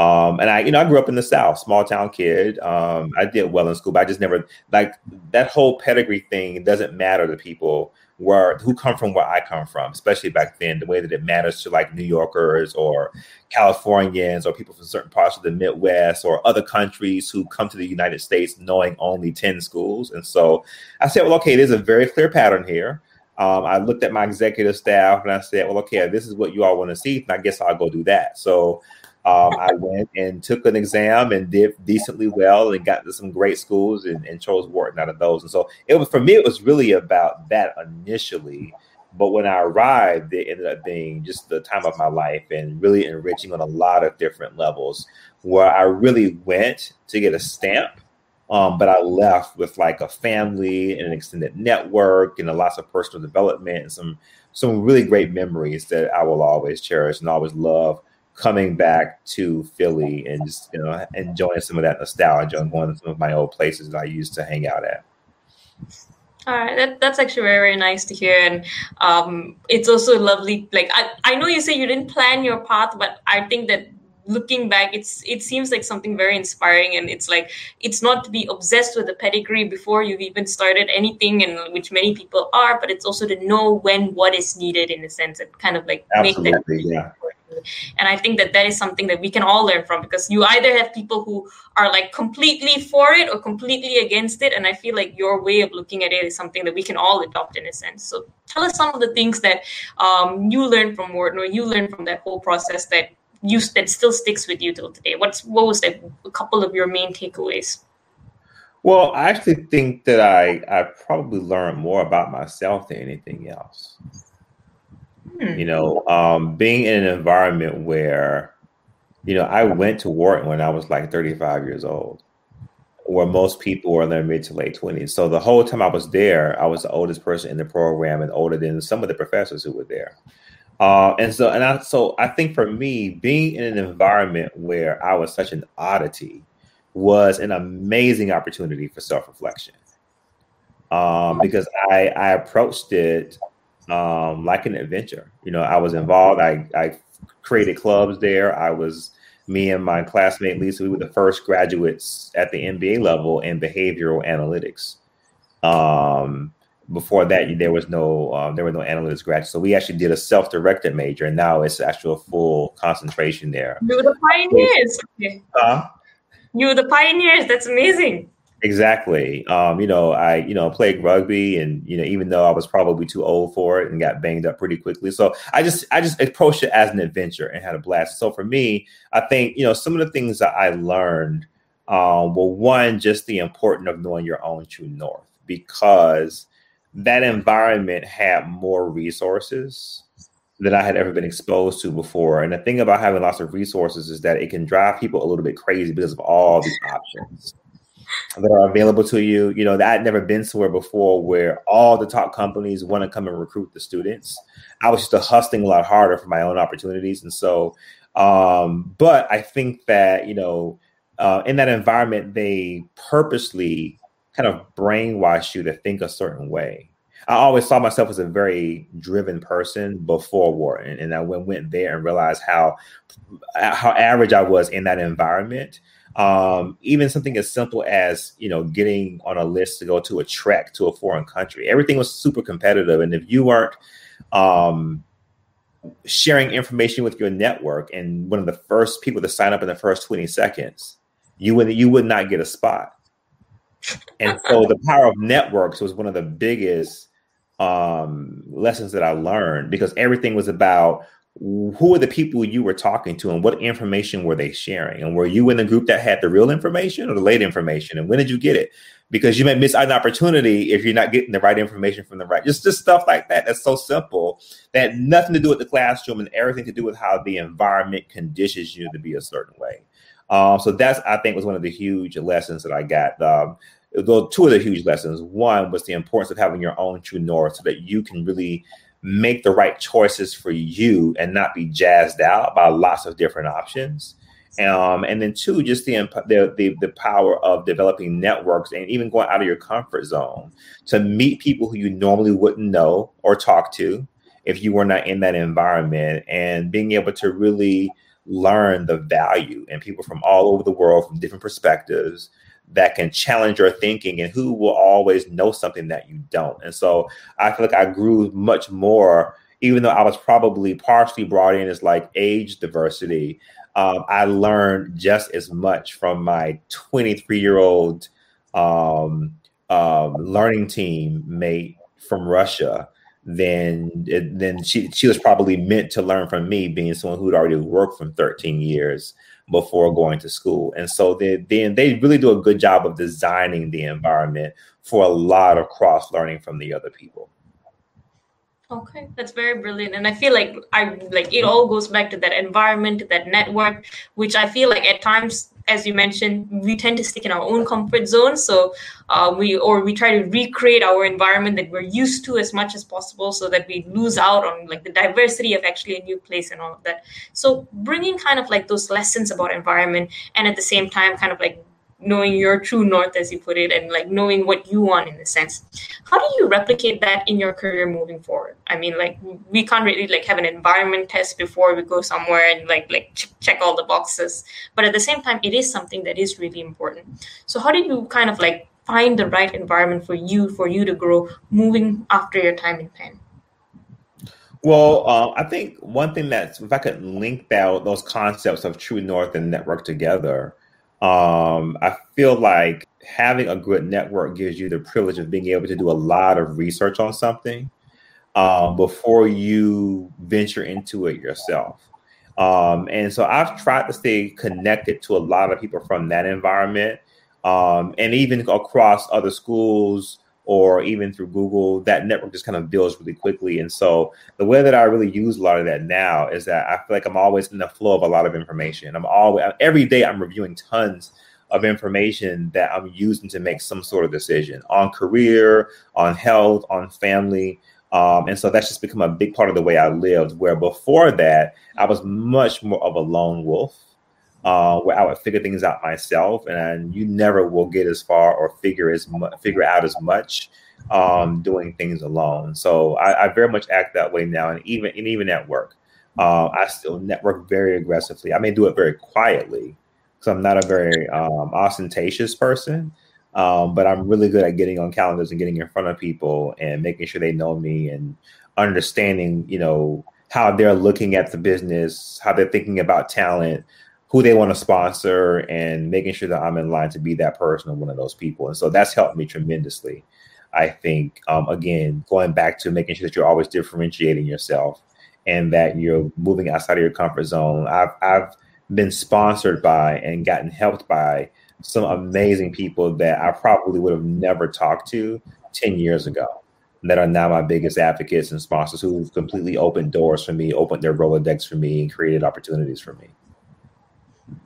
And I grew up in the South, small town kid. I did well in school, but I just never, like, that whole pedigree thing doesn't matter to people who come from where I come from, especially back then, the way that it matters to like New Yorkers or Californians or people from certain parts of the Midwest or other countries who come to the United States knowing only 10 schools. And so I said, well, okay, there's a very clear pattern here. I looked at my executive staff and I said, well, okay, this is what you all want to see. And I guess I'll go do that. So I went and took an exam and did decently well and got to some great schools and chose Wharton out of those. And so it was, for me, it was really about that initially. But when I arrived, it ended up being just the time of my life and really enriching on a lot of different levels where I really went to get a stamp. But I left with like a family and an extended network and lots of personal development and some really great memories that I will always cherish and always love coming back to Philly and just, you know, enjoying some of that nostalgia and going to some of my old places that I used to hang out at. All right. That's actually very, very nice to hear. And it's also lovely. Like, I know you say you didn't plan your path, but I think that looking back, it seems like something very inspiring, and it's like, it's not to be obsessed with the pedigree before you've even started anything, and which many people are, but it's also to know when what is needed in a sense, and kind of like Absolutely, make that. Yeah. And I think that is something that we can all learn from, because you either have people who are like completely for it or completely against it. And I feel like your way of looking at it is something that we can all adopt in a sense. So tell us some of the things that you learned from Wharton, or you learned from that whole process that still sticks with you till today. What was a couple of your main takeaways? Well, I actually think that I probably learned more about myself than anything else. You know, being in an environment where, you know, I went to Wharton when I was like 35 years old, where most people were in their mid to late 20s. So the whole time I was there, I was the oldest person in the program and older than some of the professors who were there. So I think for me, being in an environment where I was such an oddity was an amazing opportunity for self-reflection, because I approached it like an adventure. You know, I was involved. I created clubs there. Me and my classmate Lisa, we were the first graduates at the MBA level in behavioral analytics. Before that, there were no analytics graduates. So we actually did a self-directed major, and now it's actual full concentration there. You were the pioneers. Okay. You were the pioneers. That's amazing. Exactly. I played rugby, and, you know, even though I was probably too old for it and got banged up pretty quickly. So I just approached it as an adventure and had a blast. So for me, I think, you know, some of the things that I learned were, one, just the importance of knowing your own true north, because that environment had more resources that I had ever been exposed to before. And the thing about having lots of resources is that it can drive people a little bit crazy because of all these options that are available to you. You know, that I'd never been somewhere before where all the top companies want to come and recruit the students. I was just hustling a lot harder for my own opportunities. And so, but I think that, you know, in that environment, they purposely kind of brainwash you to think a certain way. I always saw myself as a very driven person before Wharton, and I went there and realized how average I was in that environment. Even something as simple as, you know, getting on a list to go to a trek to a foreign country, everything was super competitive. And if you weren't sharing information with your network and one of the first people to sign up in the first 20 seconds, you would not get a spot. And so the power of networks was one of the biggest lessons that I learned, because everything was about who are the people you were talking to and what information were they sharing? And were you in the group that had the real information or the late information? And when did you get it? Because you may miss an opportunity if you're not getting the right information from the right. Just stuff like that. That's so simple. That had nothing to do with the classroom and everything to do with how the environment conditions you to be a certain way. So that's, I think, was one of the huge lessons that I got. Two of the huge lessons. One was the importance of having your own true north so that you can really make the right choices for you and not be jazzed out by lots of different options. And then two, just the power of developing networks and even going out of your comfort zone to meet people who you normally wouldn't know or talk to if you were not in that environment, and being able to really learn the value, and people from all over the world, from different perspectives, that can challenge your thinking, and who will always know something that you don't. And so I feel like I grew much more, even though I was probably partially brought in as like age diversity. I learned just as much from my 23-year-old learning team mate from Russia than she was probably meant to learn from me, being someone who'd already worked for 13 years before going to school. And so they really do a good job of designing the environment for a lot of cross-learning from the other people. Okay, that's very brilliant. And I feel like it all goes back to that environment, to that network, which I feel like at times, as you mentioned, we tend to stick in our own comfort zone. So we try to recreate our environment that we're used to as much as possible, so that we lose out on like the diversity of actually a new place and all of that. So bringing kind of like those lessons about environment, and at the same time kind of like knowing your true north, as you put it, and like knowing what you want in a sense. How do you replicate that in your career moving forward? I mean, like, we can't really like have an environment test before we go somewhere and like check all the boxes. But at the same time, it is something that is really important. So how did you kind of like find the right environment for you to grow moving after your time in Penn? Well, I think one thing that's, if I could link those concepts of true north and network together, I feel like having a good network gives you the privilege of being able to do a lot of research on something before you venture into it yourself. And so I've tried to stay connected to a lot of people from that environment, and even across other schools, or even through Google. That network just kind of builds really quickly. And so the way that I really use a lot of that now is that I feel like I'm always in the flow of a lot of information. Every day I'm reviewing tons of information that I'm using to make some sort of decision on career, on health, on family. And so that's just become a big part of the way I lived, where before that I was much more of a lone wolf, where I would figure things out myself, and you never will get as far or figure out as much doing things alone. So I very much act that way now, and even at work, I still network very aggressively. I may do it very quietly because I'm not a very ostentatious person, but I'm really good at getting on calendars and getting in front of people and making sure they know me and understanding, you know, how they're looking at the business, how they're thinking about talent, who they want to sponsor, and making sure that I'm in line to be that person or one of those people. And so that's helped me tremendously. I think, again, going back to making sure that you're always differentiating yourself and that you're moving outside of your comfort zone. I've been sponsored by and gotten helped by some amazing people that I probably would have never talked to 10 years ago, that are now my biggest advocates and sponsors, who've completely opened doors for me, opened their Rolodex for me, and created opportunities for me.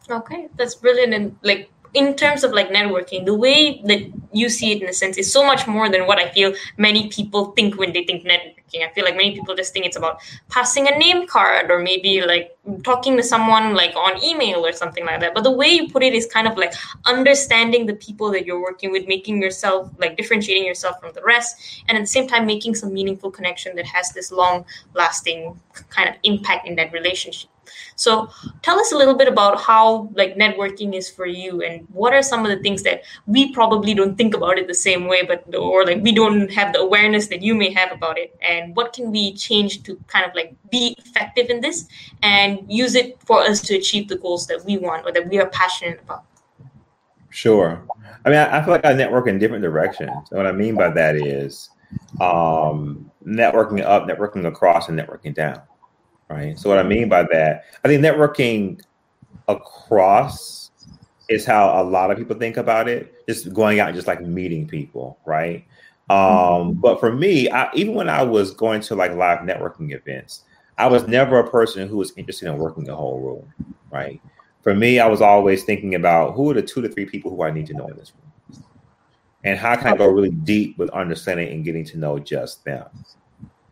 Okay, that's brilliant. And like, in terms of like networking, the way that you see it in a sense is so much more than what I feel many people think when they think networking. I feel like many people just think it's about passing a name card, or maybe like talking to someone like on email or something like that. But the way you put it is kind of like understanding the people that you're working with, making yourself like differentiating yourself from the rest, and at the same time making some meaningful connection that has this long lasting kind of impact in that relationship. So tell us a little bit about how like networking is for you, and what are some of the things that we probably don't think about it the same way, but or like we don't have the awareness that you may have about it, and what can we change to kind of like be effective in this and use it for us to achieve the goals that we want or that we are passionate about? Sure. I mean, I feel like I network in different directions. And what I mean by that is networking up, networking across, and networking down. Right. So what I mean by that, I think networking across is how a lot of people think about it. Just going out and just like meeting people. Right. But for me, even when I was going to like live networking events, I was never a person who was interested in working the whole room. Right. For me, I was always thinking about who are the 2 to 3 people who I need to know in this room, and how can I go really deep with understanding and getting to know just them.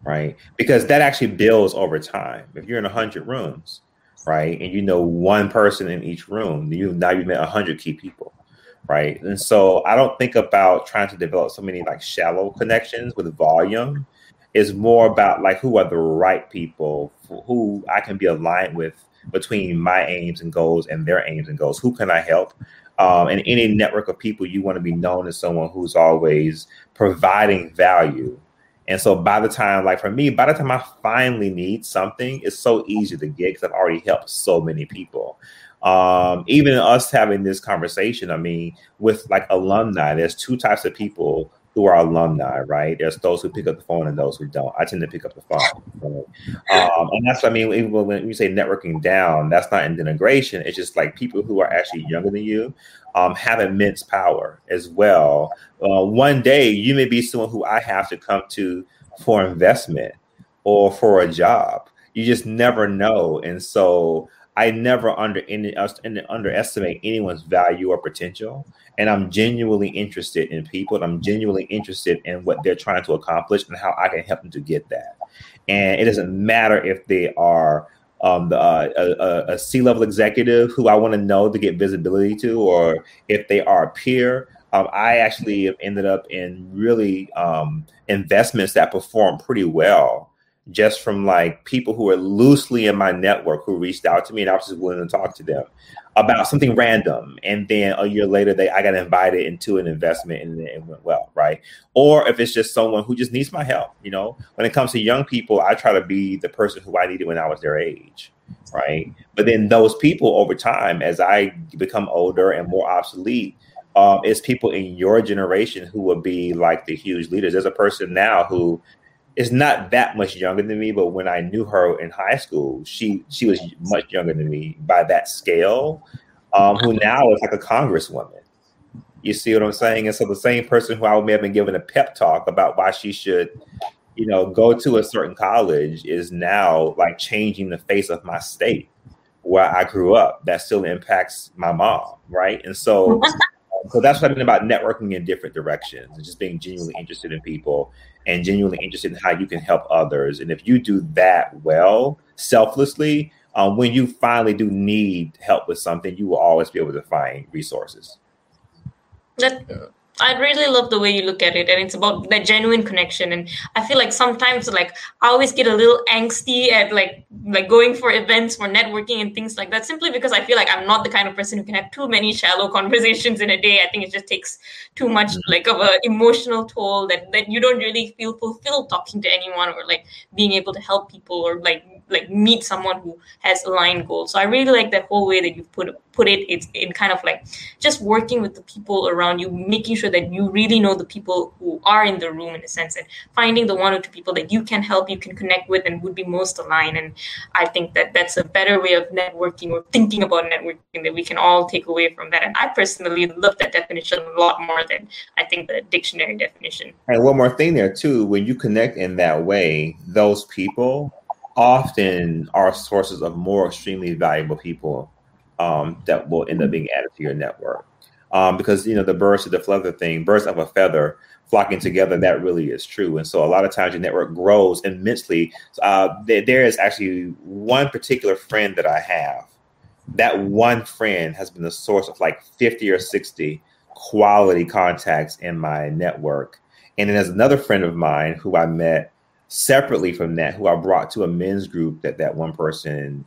Right. Because that actually builds over time. If you're in 100 rooms, right, and you know one person in each room, you've met 100 key people. Right. And so I don't think about trying to develop so many like shallow connections with volume is more about like who are the right people, who I can be aligned with between my aims and goals and their aims and goals. Who can I help? And any network of people, you want to be known as someone who's always providing value. And so by the time, like for me, by the time I finally need something, it's so easy to get because I've already helped so many people. Even us having this conversation, I mean, with like alumni, there's two types of people who are alumni, right? There's those who pick up the phone and those who don't. I tend to pick up the phone. Right? And that's what I mean, even when you say networking down, that's not in denigration. It's just like people who are actually younger than you have immense power as well. One day you may be someone who I have to come to for investment or for a job. You just never know. And so I never underestimate anyone's value or potential. And I'm genuinely interested in people. And I'm genuinely interested in what they're trying to accomplish and how I can help them to get that. And it doesn't matter if they are a C-level executive who I want to know to get visibility to, or if they are a peer. I actually have ended up in really investments that perform pretty well, just from like people who are loosely in my network who reached out to me, and I was just willing to talk to them about something random. And then a year later, I got invited into an investment and it went well, right? Or if it's just someone who just needs my help, you know, when it comes to young people, I try to be the person who I needed when I was their age, right? But then those people over time, as I become older and more obsolete, it's people in your generation who will be like the huge leaders. There's a person now who is not that much younger than me, but when I knew her in high school, she was much younger than me by that scale, who now is like a congresswoman. You see what I'm saying? And so the same person who I may have been giving a pep talk about why she should, you know, go to a certain college is now like changing the face of my state where I grew up. That still impacts my mom, right? And so so that's what I mean about networking in different directions and just being genuinely interested in people and genuinely interested in how you can help others. And if you do that well, selflessly, when you finally do need help with something, you will always be able to find resources. I really love the way you look at it. And it's about that genuine connection. And I feel like sometimes, like, I always get a little angsty at like going for events for networking and things like that, simply because I feel like I'm not the kind of person who can have too many shallow conversations in a day. I think it just takes too much like of an emotional toll that you don't really feel fulfilled talking to anyone or like being able to help people or like meet someone who has aligned goals. So I really like that whole way that you put it. It's in kind of like just working with the people around you, making sure that you really know the people who are in the room in a sense, and finding the one or two people that you can help, you can connect with, and would be most aligned. And I think that that's a better way of networking or thinking about networking that we can all take away from that. And I personally love that definition a lot more than I think the dictionary definition. And one more thing there too, when you connect in that way, those people often are sources of more extremely valuable people that will end up being added to your network. Because, you know, the birds of the feather thing, birds of a feather flocking together, that really is true. And so a lot of times your network grows immensely. There is actually one particular friend that I have. That one friend has been the source of like 50 or 60 quality contacts in my network. And then there's another friend of mine who I met separately from that, who I brought to a men's group that one person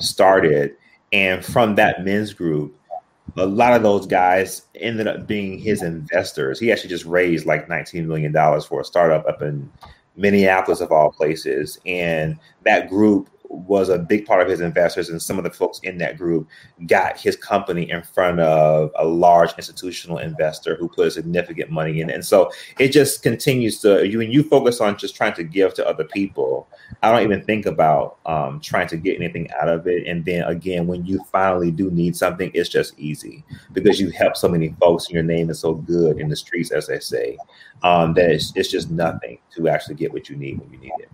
started. And from that men's group, a lot of those guys ended up being his investors. He actually just raised like $19 million for a startup up in Minneapolis of all places. And that group was a big part of his investors. And some of the folks in that group got his company in front of a large institutional investor who put significant money in it. And so it just continues to, when you focus on just trying to give to other people, I don't even think about trying to get anything out of it. And then again, when you finally do need something, it's just easy because you help so many folks and your name is so good in the streets, as they say, that it's just nothing to actually get what you need when you need it.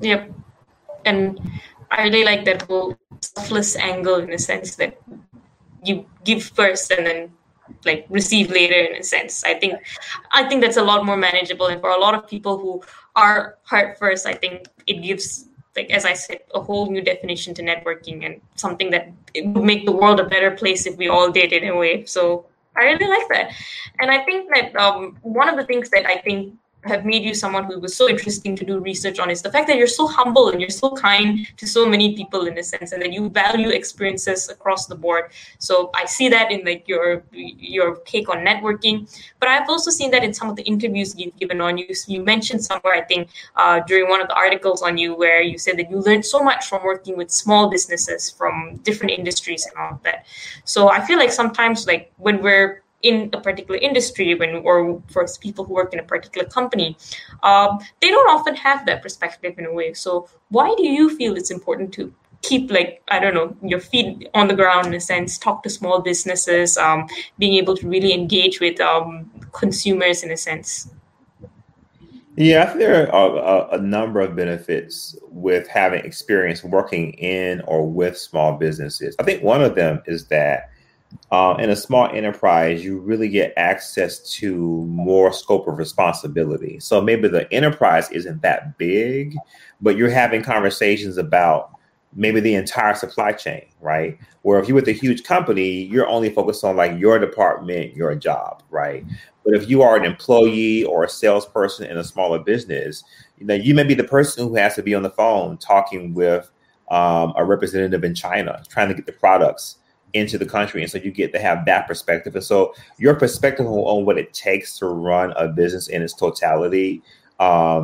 Yep. And I really like that whole selfless angle in a sense that you give first and then like receive later in a sense. I think that's a lot more manageable. And for a lot of people who are heart first, I think it gives like, as I said, a whole new definition to networking and something that would make the world a better place if we all did it in a way. So I really like that. And I think that one of the things that I think have made you someone who was so interesting to do research on is the fact that you're so humble and you're so kind to so many people in a sense, and that you value experiences across the board. So I see that in like your take on networking, but I've also seen that in some of the interviews you've given on you. So you mentioned somewhere, I think during one of the articles on you, where you said that you learned so much from working with small businesses from different industries and all of that. So I feel like sometimes like when we're in a particular industry, or for people who work in a particular company, they don't often have that perspective in a way. So why do you feel it's important to keep, like, I don't know, your feet on the ground in a sense, talk to small businesses, being able to really engage with consumers in a sense? Yeah, I think there are a number of benefits with having experience working in or with small businesses. I think one of them is that in a small enterprise, you really get access to more scope of responsibility. So maybe the enterprise isn't that big, but you're having conversations about maybe the entire supply chain, right? Where if you're with a huge company, you're only focused on like your department, your job, right? But if you are an employee or a salesperson in a smaller business, you know, you may be the person who has to be on the phone talking with a representative in China, trying to get the products into the country. And so you get to have that perspective. And so your perspective on what it takes to run a business in its totality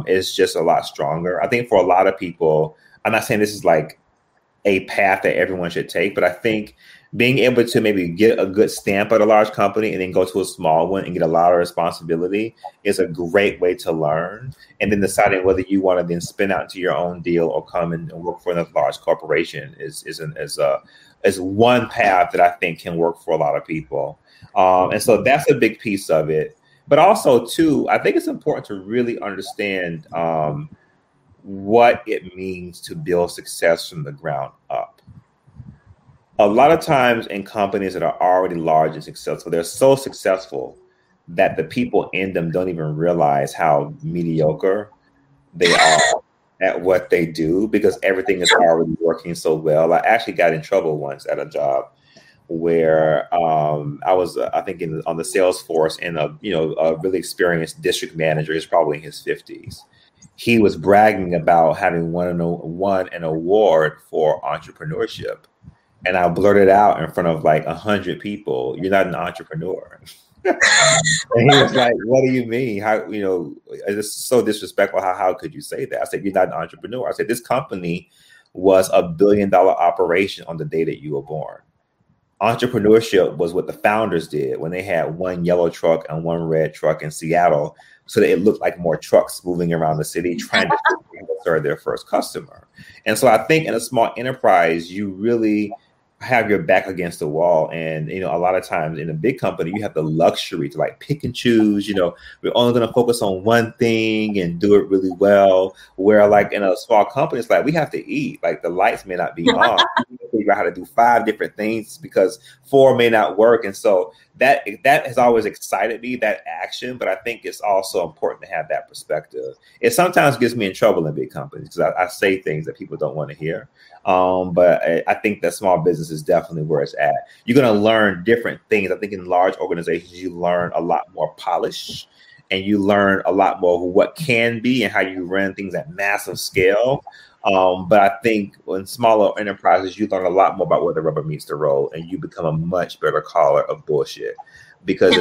is just a lot stronger. I think for a lot of people, I'm not saying this is like a path that everyone should take, but I think being able to maybe get a good stamp at a large company and then go to a small one and get a lot of responsibility is a great way to learn. And then deciding whether you want to then spin out to your own deal or come and work for another large corporation is one path that I think can work for a lot of people. And so that's a big piece of it. But also, too, I think it's important to really understand what it means to build success from the ground up. A lot of times in companies that are already large and successful, they're so successful that the people in them don't even realize how mediocre they are at what they do, because everything is already working so well. I actually got in trouble once at a job where I was, I think, on the sales force, and a really experienced district manager is probably in his 50s. He was bragging about having won an award for entrepreneurship. And I blurted out in front of like 100 people, "You're not an entrepreneur." And he was like, "What do you mean? How, it's so disrespectful. How could you say that?" I said, "You're not an entrepreneur." I said, "This company was $1 billion operation on the day that you were born. Entrepreneurship was what the founders did when they had one yellow truck and one red truck in Seattle, so that it looked like more trucks moving around the city trying to serve their first customer." And so I think in a small enterprise, you really have your back against the wall. And, a lot of times in a big company, you have the luxury to like pick and choose, we're only going to focus on one thing and do it really well. Where like in a small company, it's like, we have to eat, like the lights may not be on, we have to figure out how to do 5 different things because 4 may not work. And so that has always excited me, that action. But I think it's also important to have that perspective. It sometimes gets me in trouble in big companies because I say things that people don't want to hear. But I think that small business is definitely where it's at. You're going to learn different things. I think in large organizations, you learn a lot more polish, and you learn a lot more of what can be and how you run things at massive scale. But I think in smaller enterprises, you learn a lot more about where the rubber meets the road, and you become a much better caller of bullshit, because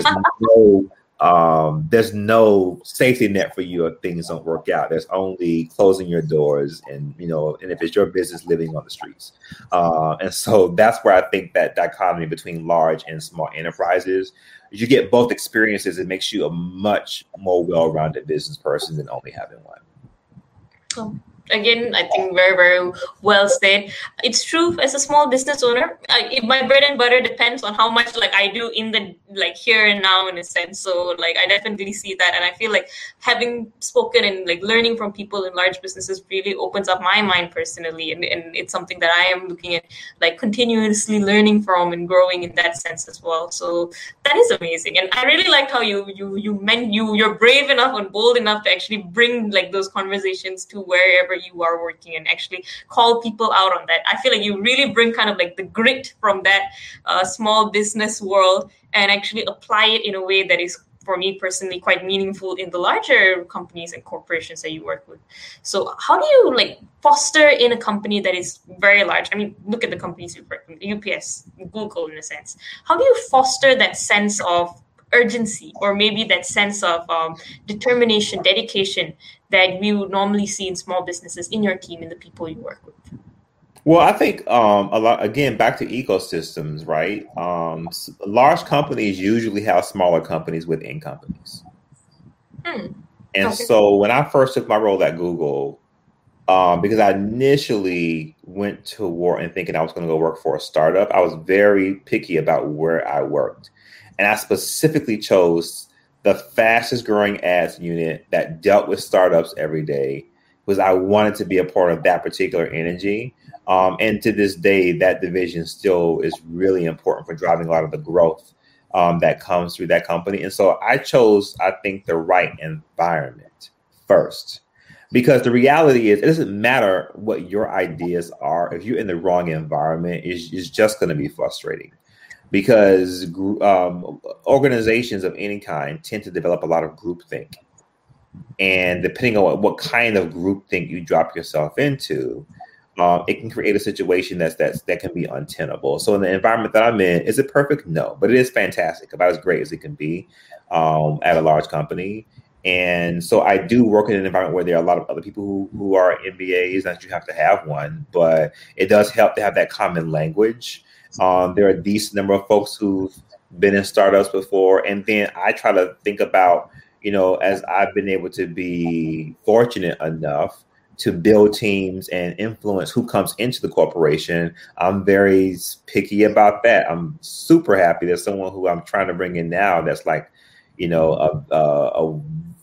there's no safety net for you if things don't work out. There's only closing your doors and, and if it's your business, living on the streets. And so that's where I think that dichotomy between large and small enterprises, you get both experiences. It makes you a much more well-rounded business person than only having one. Again, I think very, very well said. It's true. As a small business owner, if my bread and butter depends on how much like I do in the like here and now in a sense. So like I definitely see that, and I feel like having spoken and like learning from people in large businesses really opens up my mind personally, and it's something that I am looking at like continuously learning from and growing in that sense as well. So that is amazing, and I really liked how you're brave enough and bold enough to actually bring like those conversations to wherever you are working and actually call people out on that. I feel like you really bring kind of like the grit from that small business world and actually apply it in a way that is, for me personally, quite meaningful in the larger companies and corporations that you work with. So how do you like foster in a company that is very large? I mean, look at the companies you've worked with, UPS, Google in a sense. How do you foster that sense of urgency or maybe that sense of determination, dedication that we would normally see in small businesses in your team and the people you work with? Well, I think a lot, again, back to ecosystems, right? Large companies usually have smaller companies within companies. And okay. So when I first took my role at Google, because I initially went to Wharton thinking I was going to go work for a startup, I was very picky about where I worked. And I specifically chose the fastest growing ads unit that dealt with startups every day because I wanted to be a part of that particular energy. And to this day, that division still is really important for driving a lot of the growth that comes through that company. And so I chose, I think, the right environment first, because the reality is it doesn't matter what your ideas are. If you're in the wrong environment, it's just going to be frustrating because organizations of any kind tend to develop a lot of groupthink. And depending on what kind of groupthink you drop yourself into, it can create a situation that can be untenable. So in the environment that I'm in, is it perfect? No, but it is fantastic, about as great as it can be at a large company. And so I do work in an environment where there are a lot of other people who are MBAs, not that you have to have one, but it does help to have that common language. There are a decent number of folks who've been in startups before. And then I try to think about, you know, as I've been able to be fortunate enough to build teams and influence who comes into the corporation. I'm very picky about that. I'm super happy that someone who I'm trying to bring in now that's like, you know, a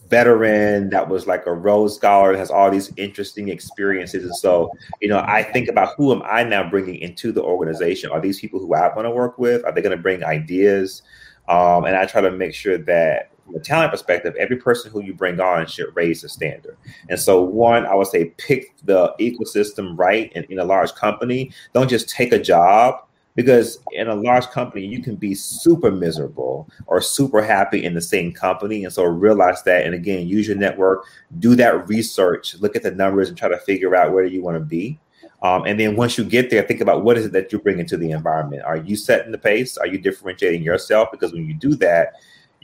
veteran that was like a Rhodes Scholar, has all these interesting experiences. And so, you know, I think about who am I now bringing into the organization? Are these people who I want to work with? Are they going to bring ideas? And I try to make sure that from a talent perspective, every person who you bring on should raise the standard. And so one, I would say pick the ecosystem right in a large company. Don't just take a job, because in a large company, you can be super miserable or super happy in the same company. And so realize that. And again, use your network, do that research, look at the numbers and try to figure out where you want to be. And then once you get there, think about what is it that you bring into the environment. Are you setting the pace? Are you differentiating yourself? Because when you do that,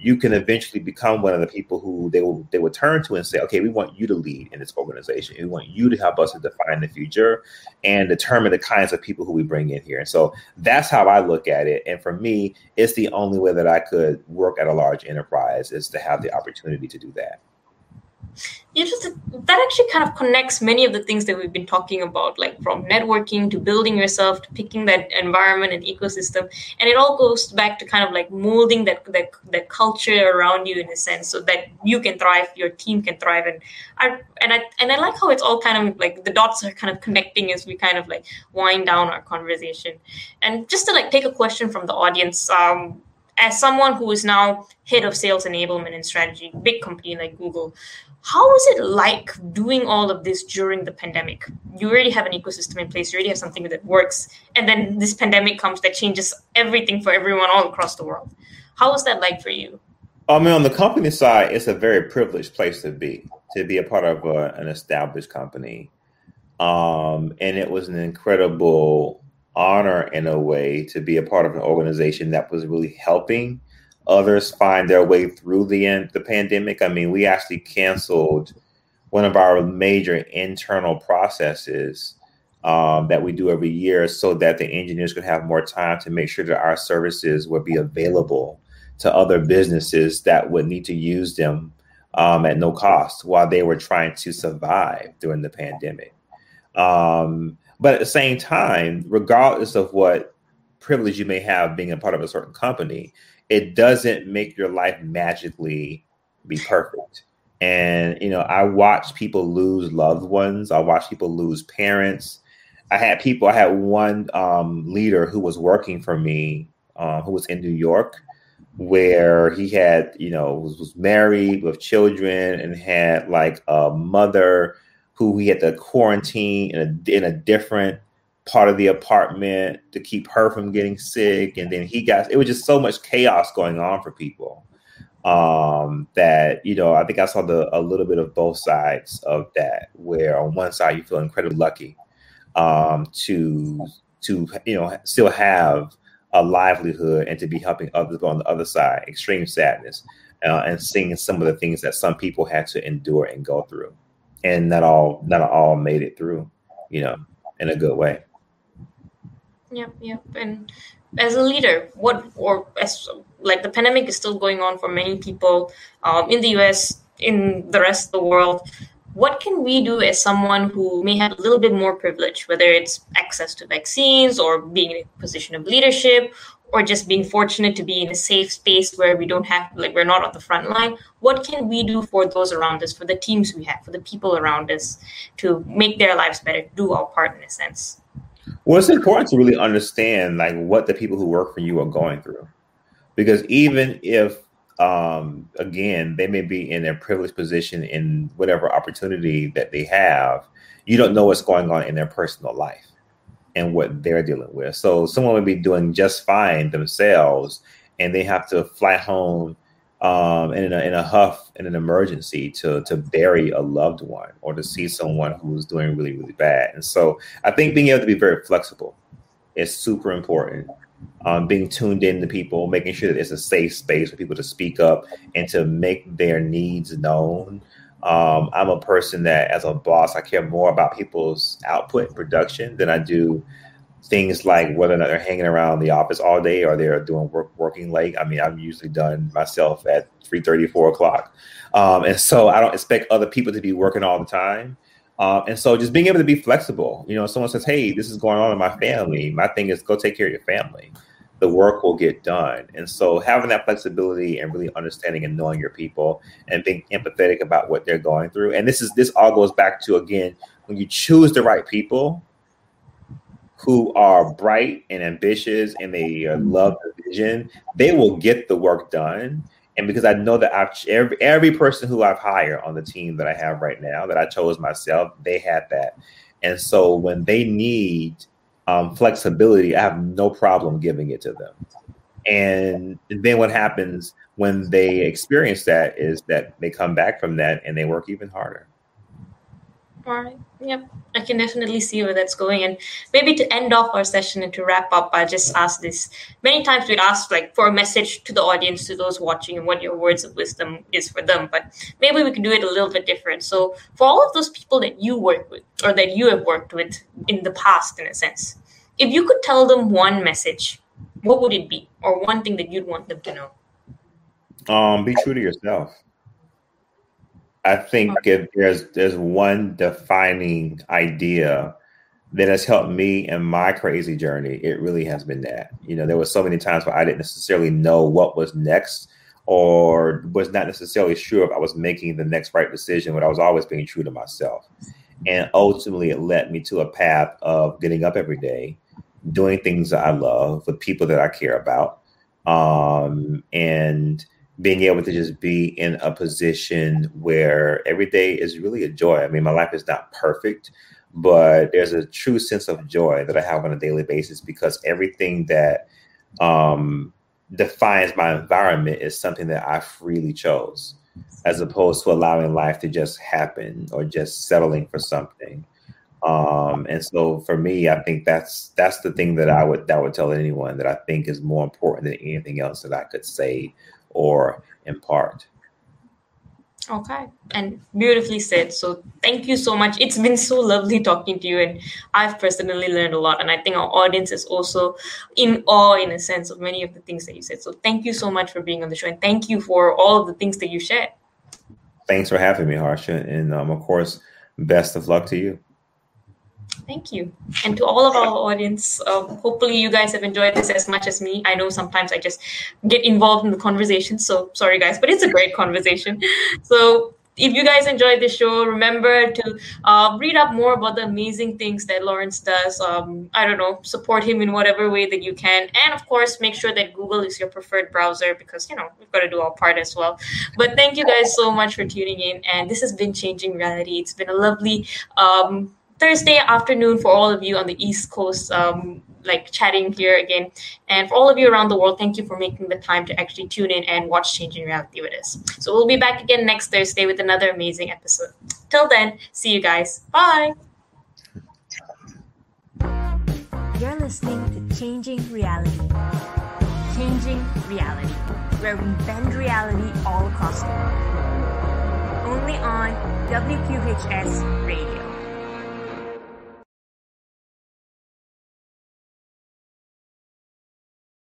you can eventually become one of the people who they will turn to and say, okay, we want you to lead in this organization. We want you to help us to define the future and determine the kinds of people who we bring in here. And so that's how I look at it. And for me, it's the only way that I could work at a large enterprise is to have the opportunity to do that. That actually kind of connects many of the things that we've been talking about, like from networking to building yourself to picking that environment and ecosystem. And it all goes back to kind of like molding that culture around you in a sense so that you can thrive, your team can thrive. And I like how it's all kind of like the dots are kind of connecting as we kind of like wind down our conversation. And just to like take a question from the audience, as someone who is now head of sales enablement and strategy, big company like Google, how was it like doing all of this during the pandemic? You already have an ecosystem in place. You already have something that works. And then this pandemic comes that changes everything for everyone all across the world. How was that like for you? I mean, on the company side, it's a very privileged place to be a part of an established company. And it was an incredible honor in a way to be a part of an organization that was really helping others find their way through the pandemic. I mean, we actually canceled one of our major internal processes that we do every year so that the engineers could have more time to make sure that our services would be available to other businesses that would need to use them at no cost while they were trying to survive during the pandemic. But at the same time, regardless of what privilege you may have being a part of a certain company, it doesn't make your life magically be perfect. And, you know, I watched people lose loved ones. I watched people lose parents. I had one leader who was working for me, who was in New York, where he had, you know, was married with children and had like a mother who we had to quarantine in a different part of the apartment to keep her from getting sick. And then it was just so much chaos going on for people that, you know, I think I saw a little bit of both sides of that, where on one side you feel incredibly lucky to, you know, still have a livelihood and to be helping others, but on the other side, extreme sadness and seeing some of the things that some people had to endure and go through. And not all made it through, you know, in a good way. Yep. And as a leader, the pandemic is still going on for many people in the US, in the rest of the world. What can we do as someone who may have a little bit more privilege, whether it's access to vaccines or being in a position of leadership or just being fortunate to be in a safe space where we don't have, we're not on the front line? What can we do for those around us, for the teams we have, for the people around us to make their lives better, do our part in a sense? Well, it's important to really understand what the people who work for you are going through, because even if, again, they may be in their privileged position in whatever opportunity that they have, you don't know what's going on in their personal life and what they're dealing with. So someone would be doing just fine themselves, and they have to fly home in a huff in an emergency to bury a loved one or to see someone who's doing really, really bad. And so I think being able to be very flexible is super important. Being tuned in to people, making sure that it's a safe space for people to speak up and to make their needs known. I'm a person that, as a boss, I care more about people's output and production than I do things like whether or not they're hanging around the office all day or they're doing working late. I mean, I'm usually done myself at 3:30, 4 o'clock. And so I don't expect other people to be working all the time. And so just being able to be flexible, you know, someone says, hey, this is going on in my family. My thing is go take care of your family. The work will get done. And so having that flexibility and really understanding and knowing your people and being empathetic about what they're going through. And this all goes back to, again, when you choose the right people who are bright and ambitious and they love the vision, they will get the work done. And because I know that every person who I've hired on the team that I have right now that I chose myself, they had that. And so when they need flexibility, I have no problem giving it to them. And then what happens when they experience that is that they come back from that and they work even harder. All right. Yep. I can definitely see where that's going. And maybe to end off our session and to wrap up, I'll just ask this. Many times we ask for a message to the audience, to those watching, and what your words of wisdom is for them. But maybe we can do it a little bit different. So for all of those people that you work with or that you have worked with in the past, in a sense, if you could tell them one message, what would it be? Or one thing that you'd want them to know? Be true to yourself. I think if there's one defining idea that has helped me in my crazy journey, it really has been that. You know, there were so many times where I didn't necessarily know what was next or was not necessarily sure if I was making the next right decision, but I was always being true to myself. And ultimately, it led me to a path of getting up every day, doing things that I love with people that I care about, and being able to just be in a position where every day is really a joy. I mean, my life is not perfect, but there's a true sense of joy that I have on a daily basis because everything that defines my environment is something that I freely chose, as opposed to allowing life to just happen or just settling for something. And so for me, I think that's the thing that I would tell anyone that I think is more important than anything else that I could say or in part. Okay. And beautifully said. So thank you so much. It's been so lovely talking to you. And I've personally learned a lot. And I think our audience is also in awe, in a sense, of many of the things that you said. So thank you so much for being on the show. And thank you for all of the things that you shared. Thanks for having me, Harsha. And of course, best of luck to you. Thank you. And to all of our audience, hopefully you guys have enjoyed this as much as me. I know sometimes I just get involved in the conversation. So sorry, guys, but it's a great conversation. So If you guys enjoyed this show, remember to read up more about the amazing things that Lawrence does. I don't know, support him in whatever way that you can. And of course, make sure that Google is your preferred browser because, you know, we've got to do our part as well. But thank you guys so much for tuning in. And this has been Changing Reality. It's been a lovely Thursday afternoon for all of you on the East Coast, like chatting here again. And for all of you around the world, thank you for making the time to actually tune in and watch Changing Reality with us. So we'll be back again next Thursday with another amazing episode. Till then, see you guys. Bye. You're listening to Changing Reality. Changing Reality, where we bend reality all across the world. Only on WQHS Radio.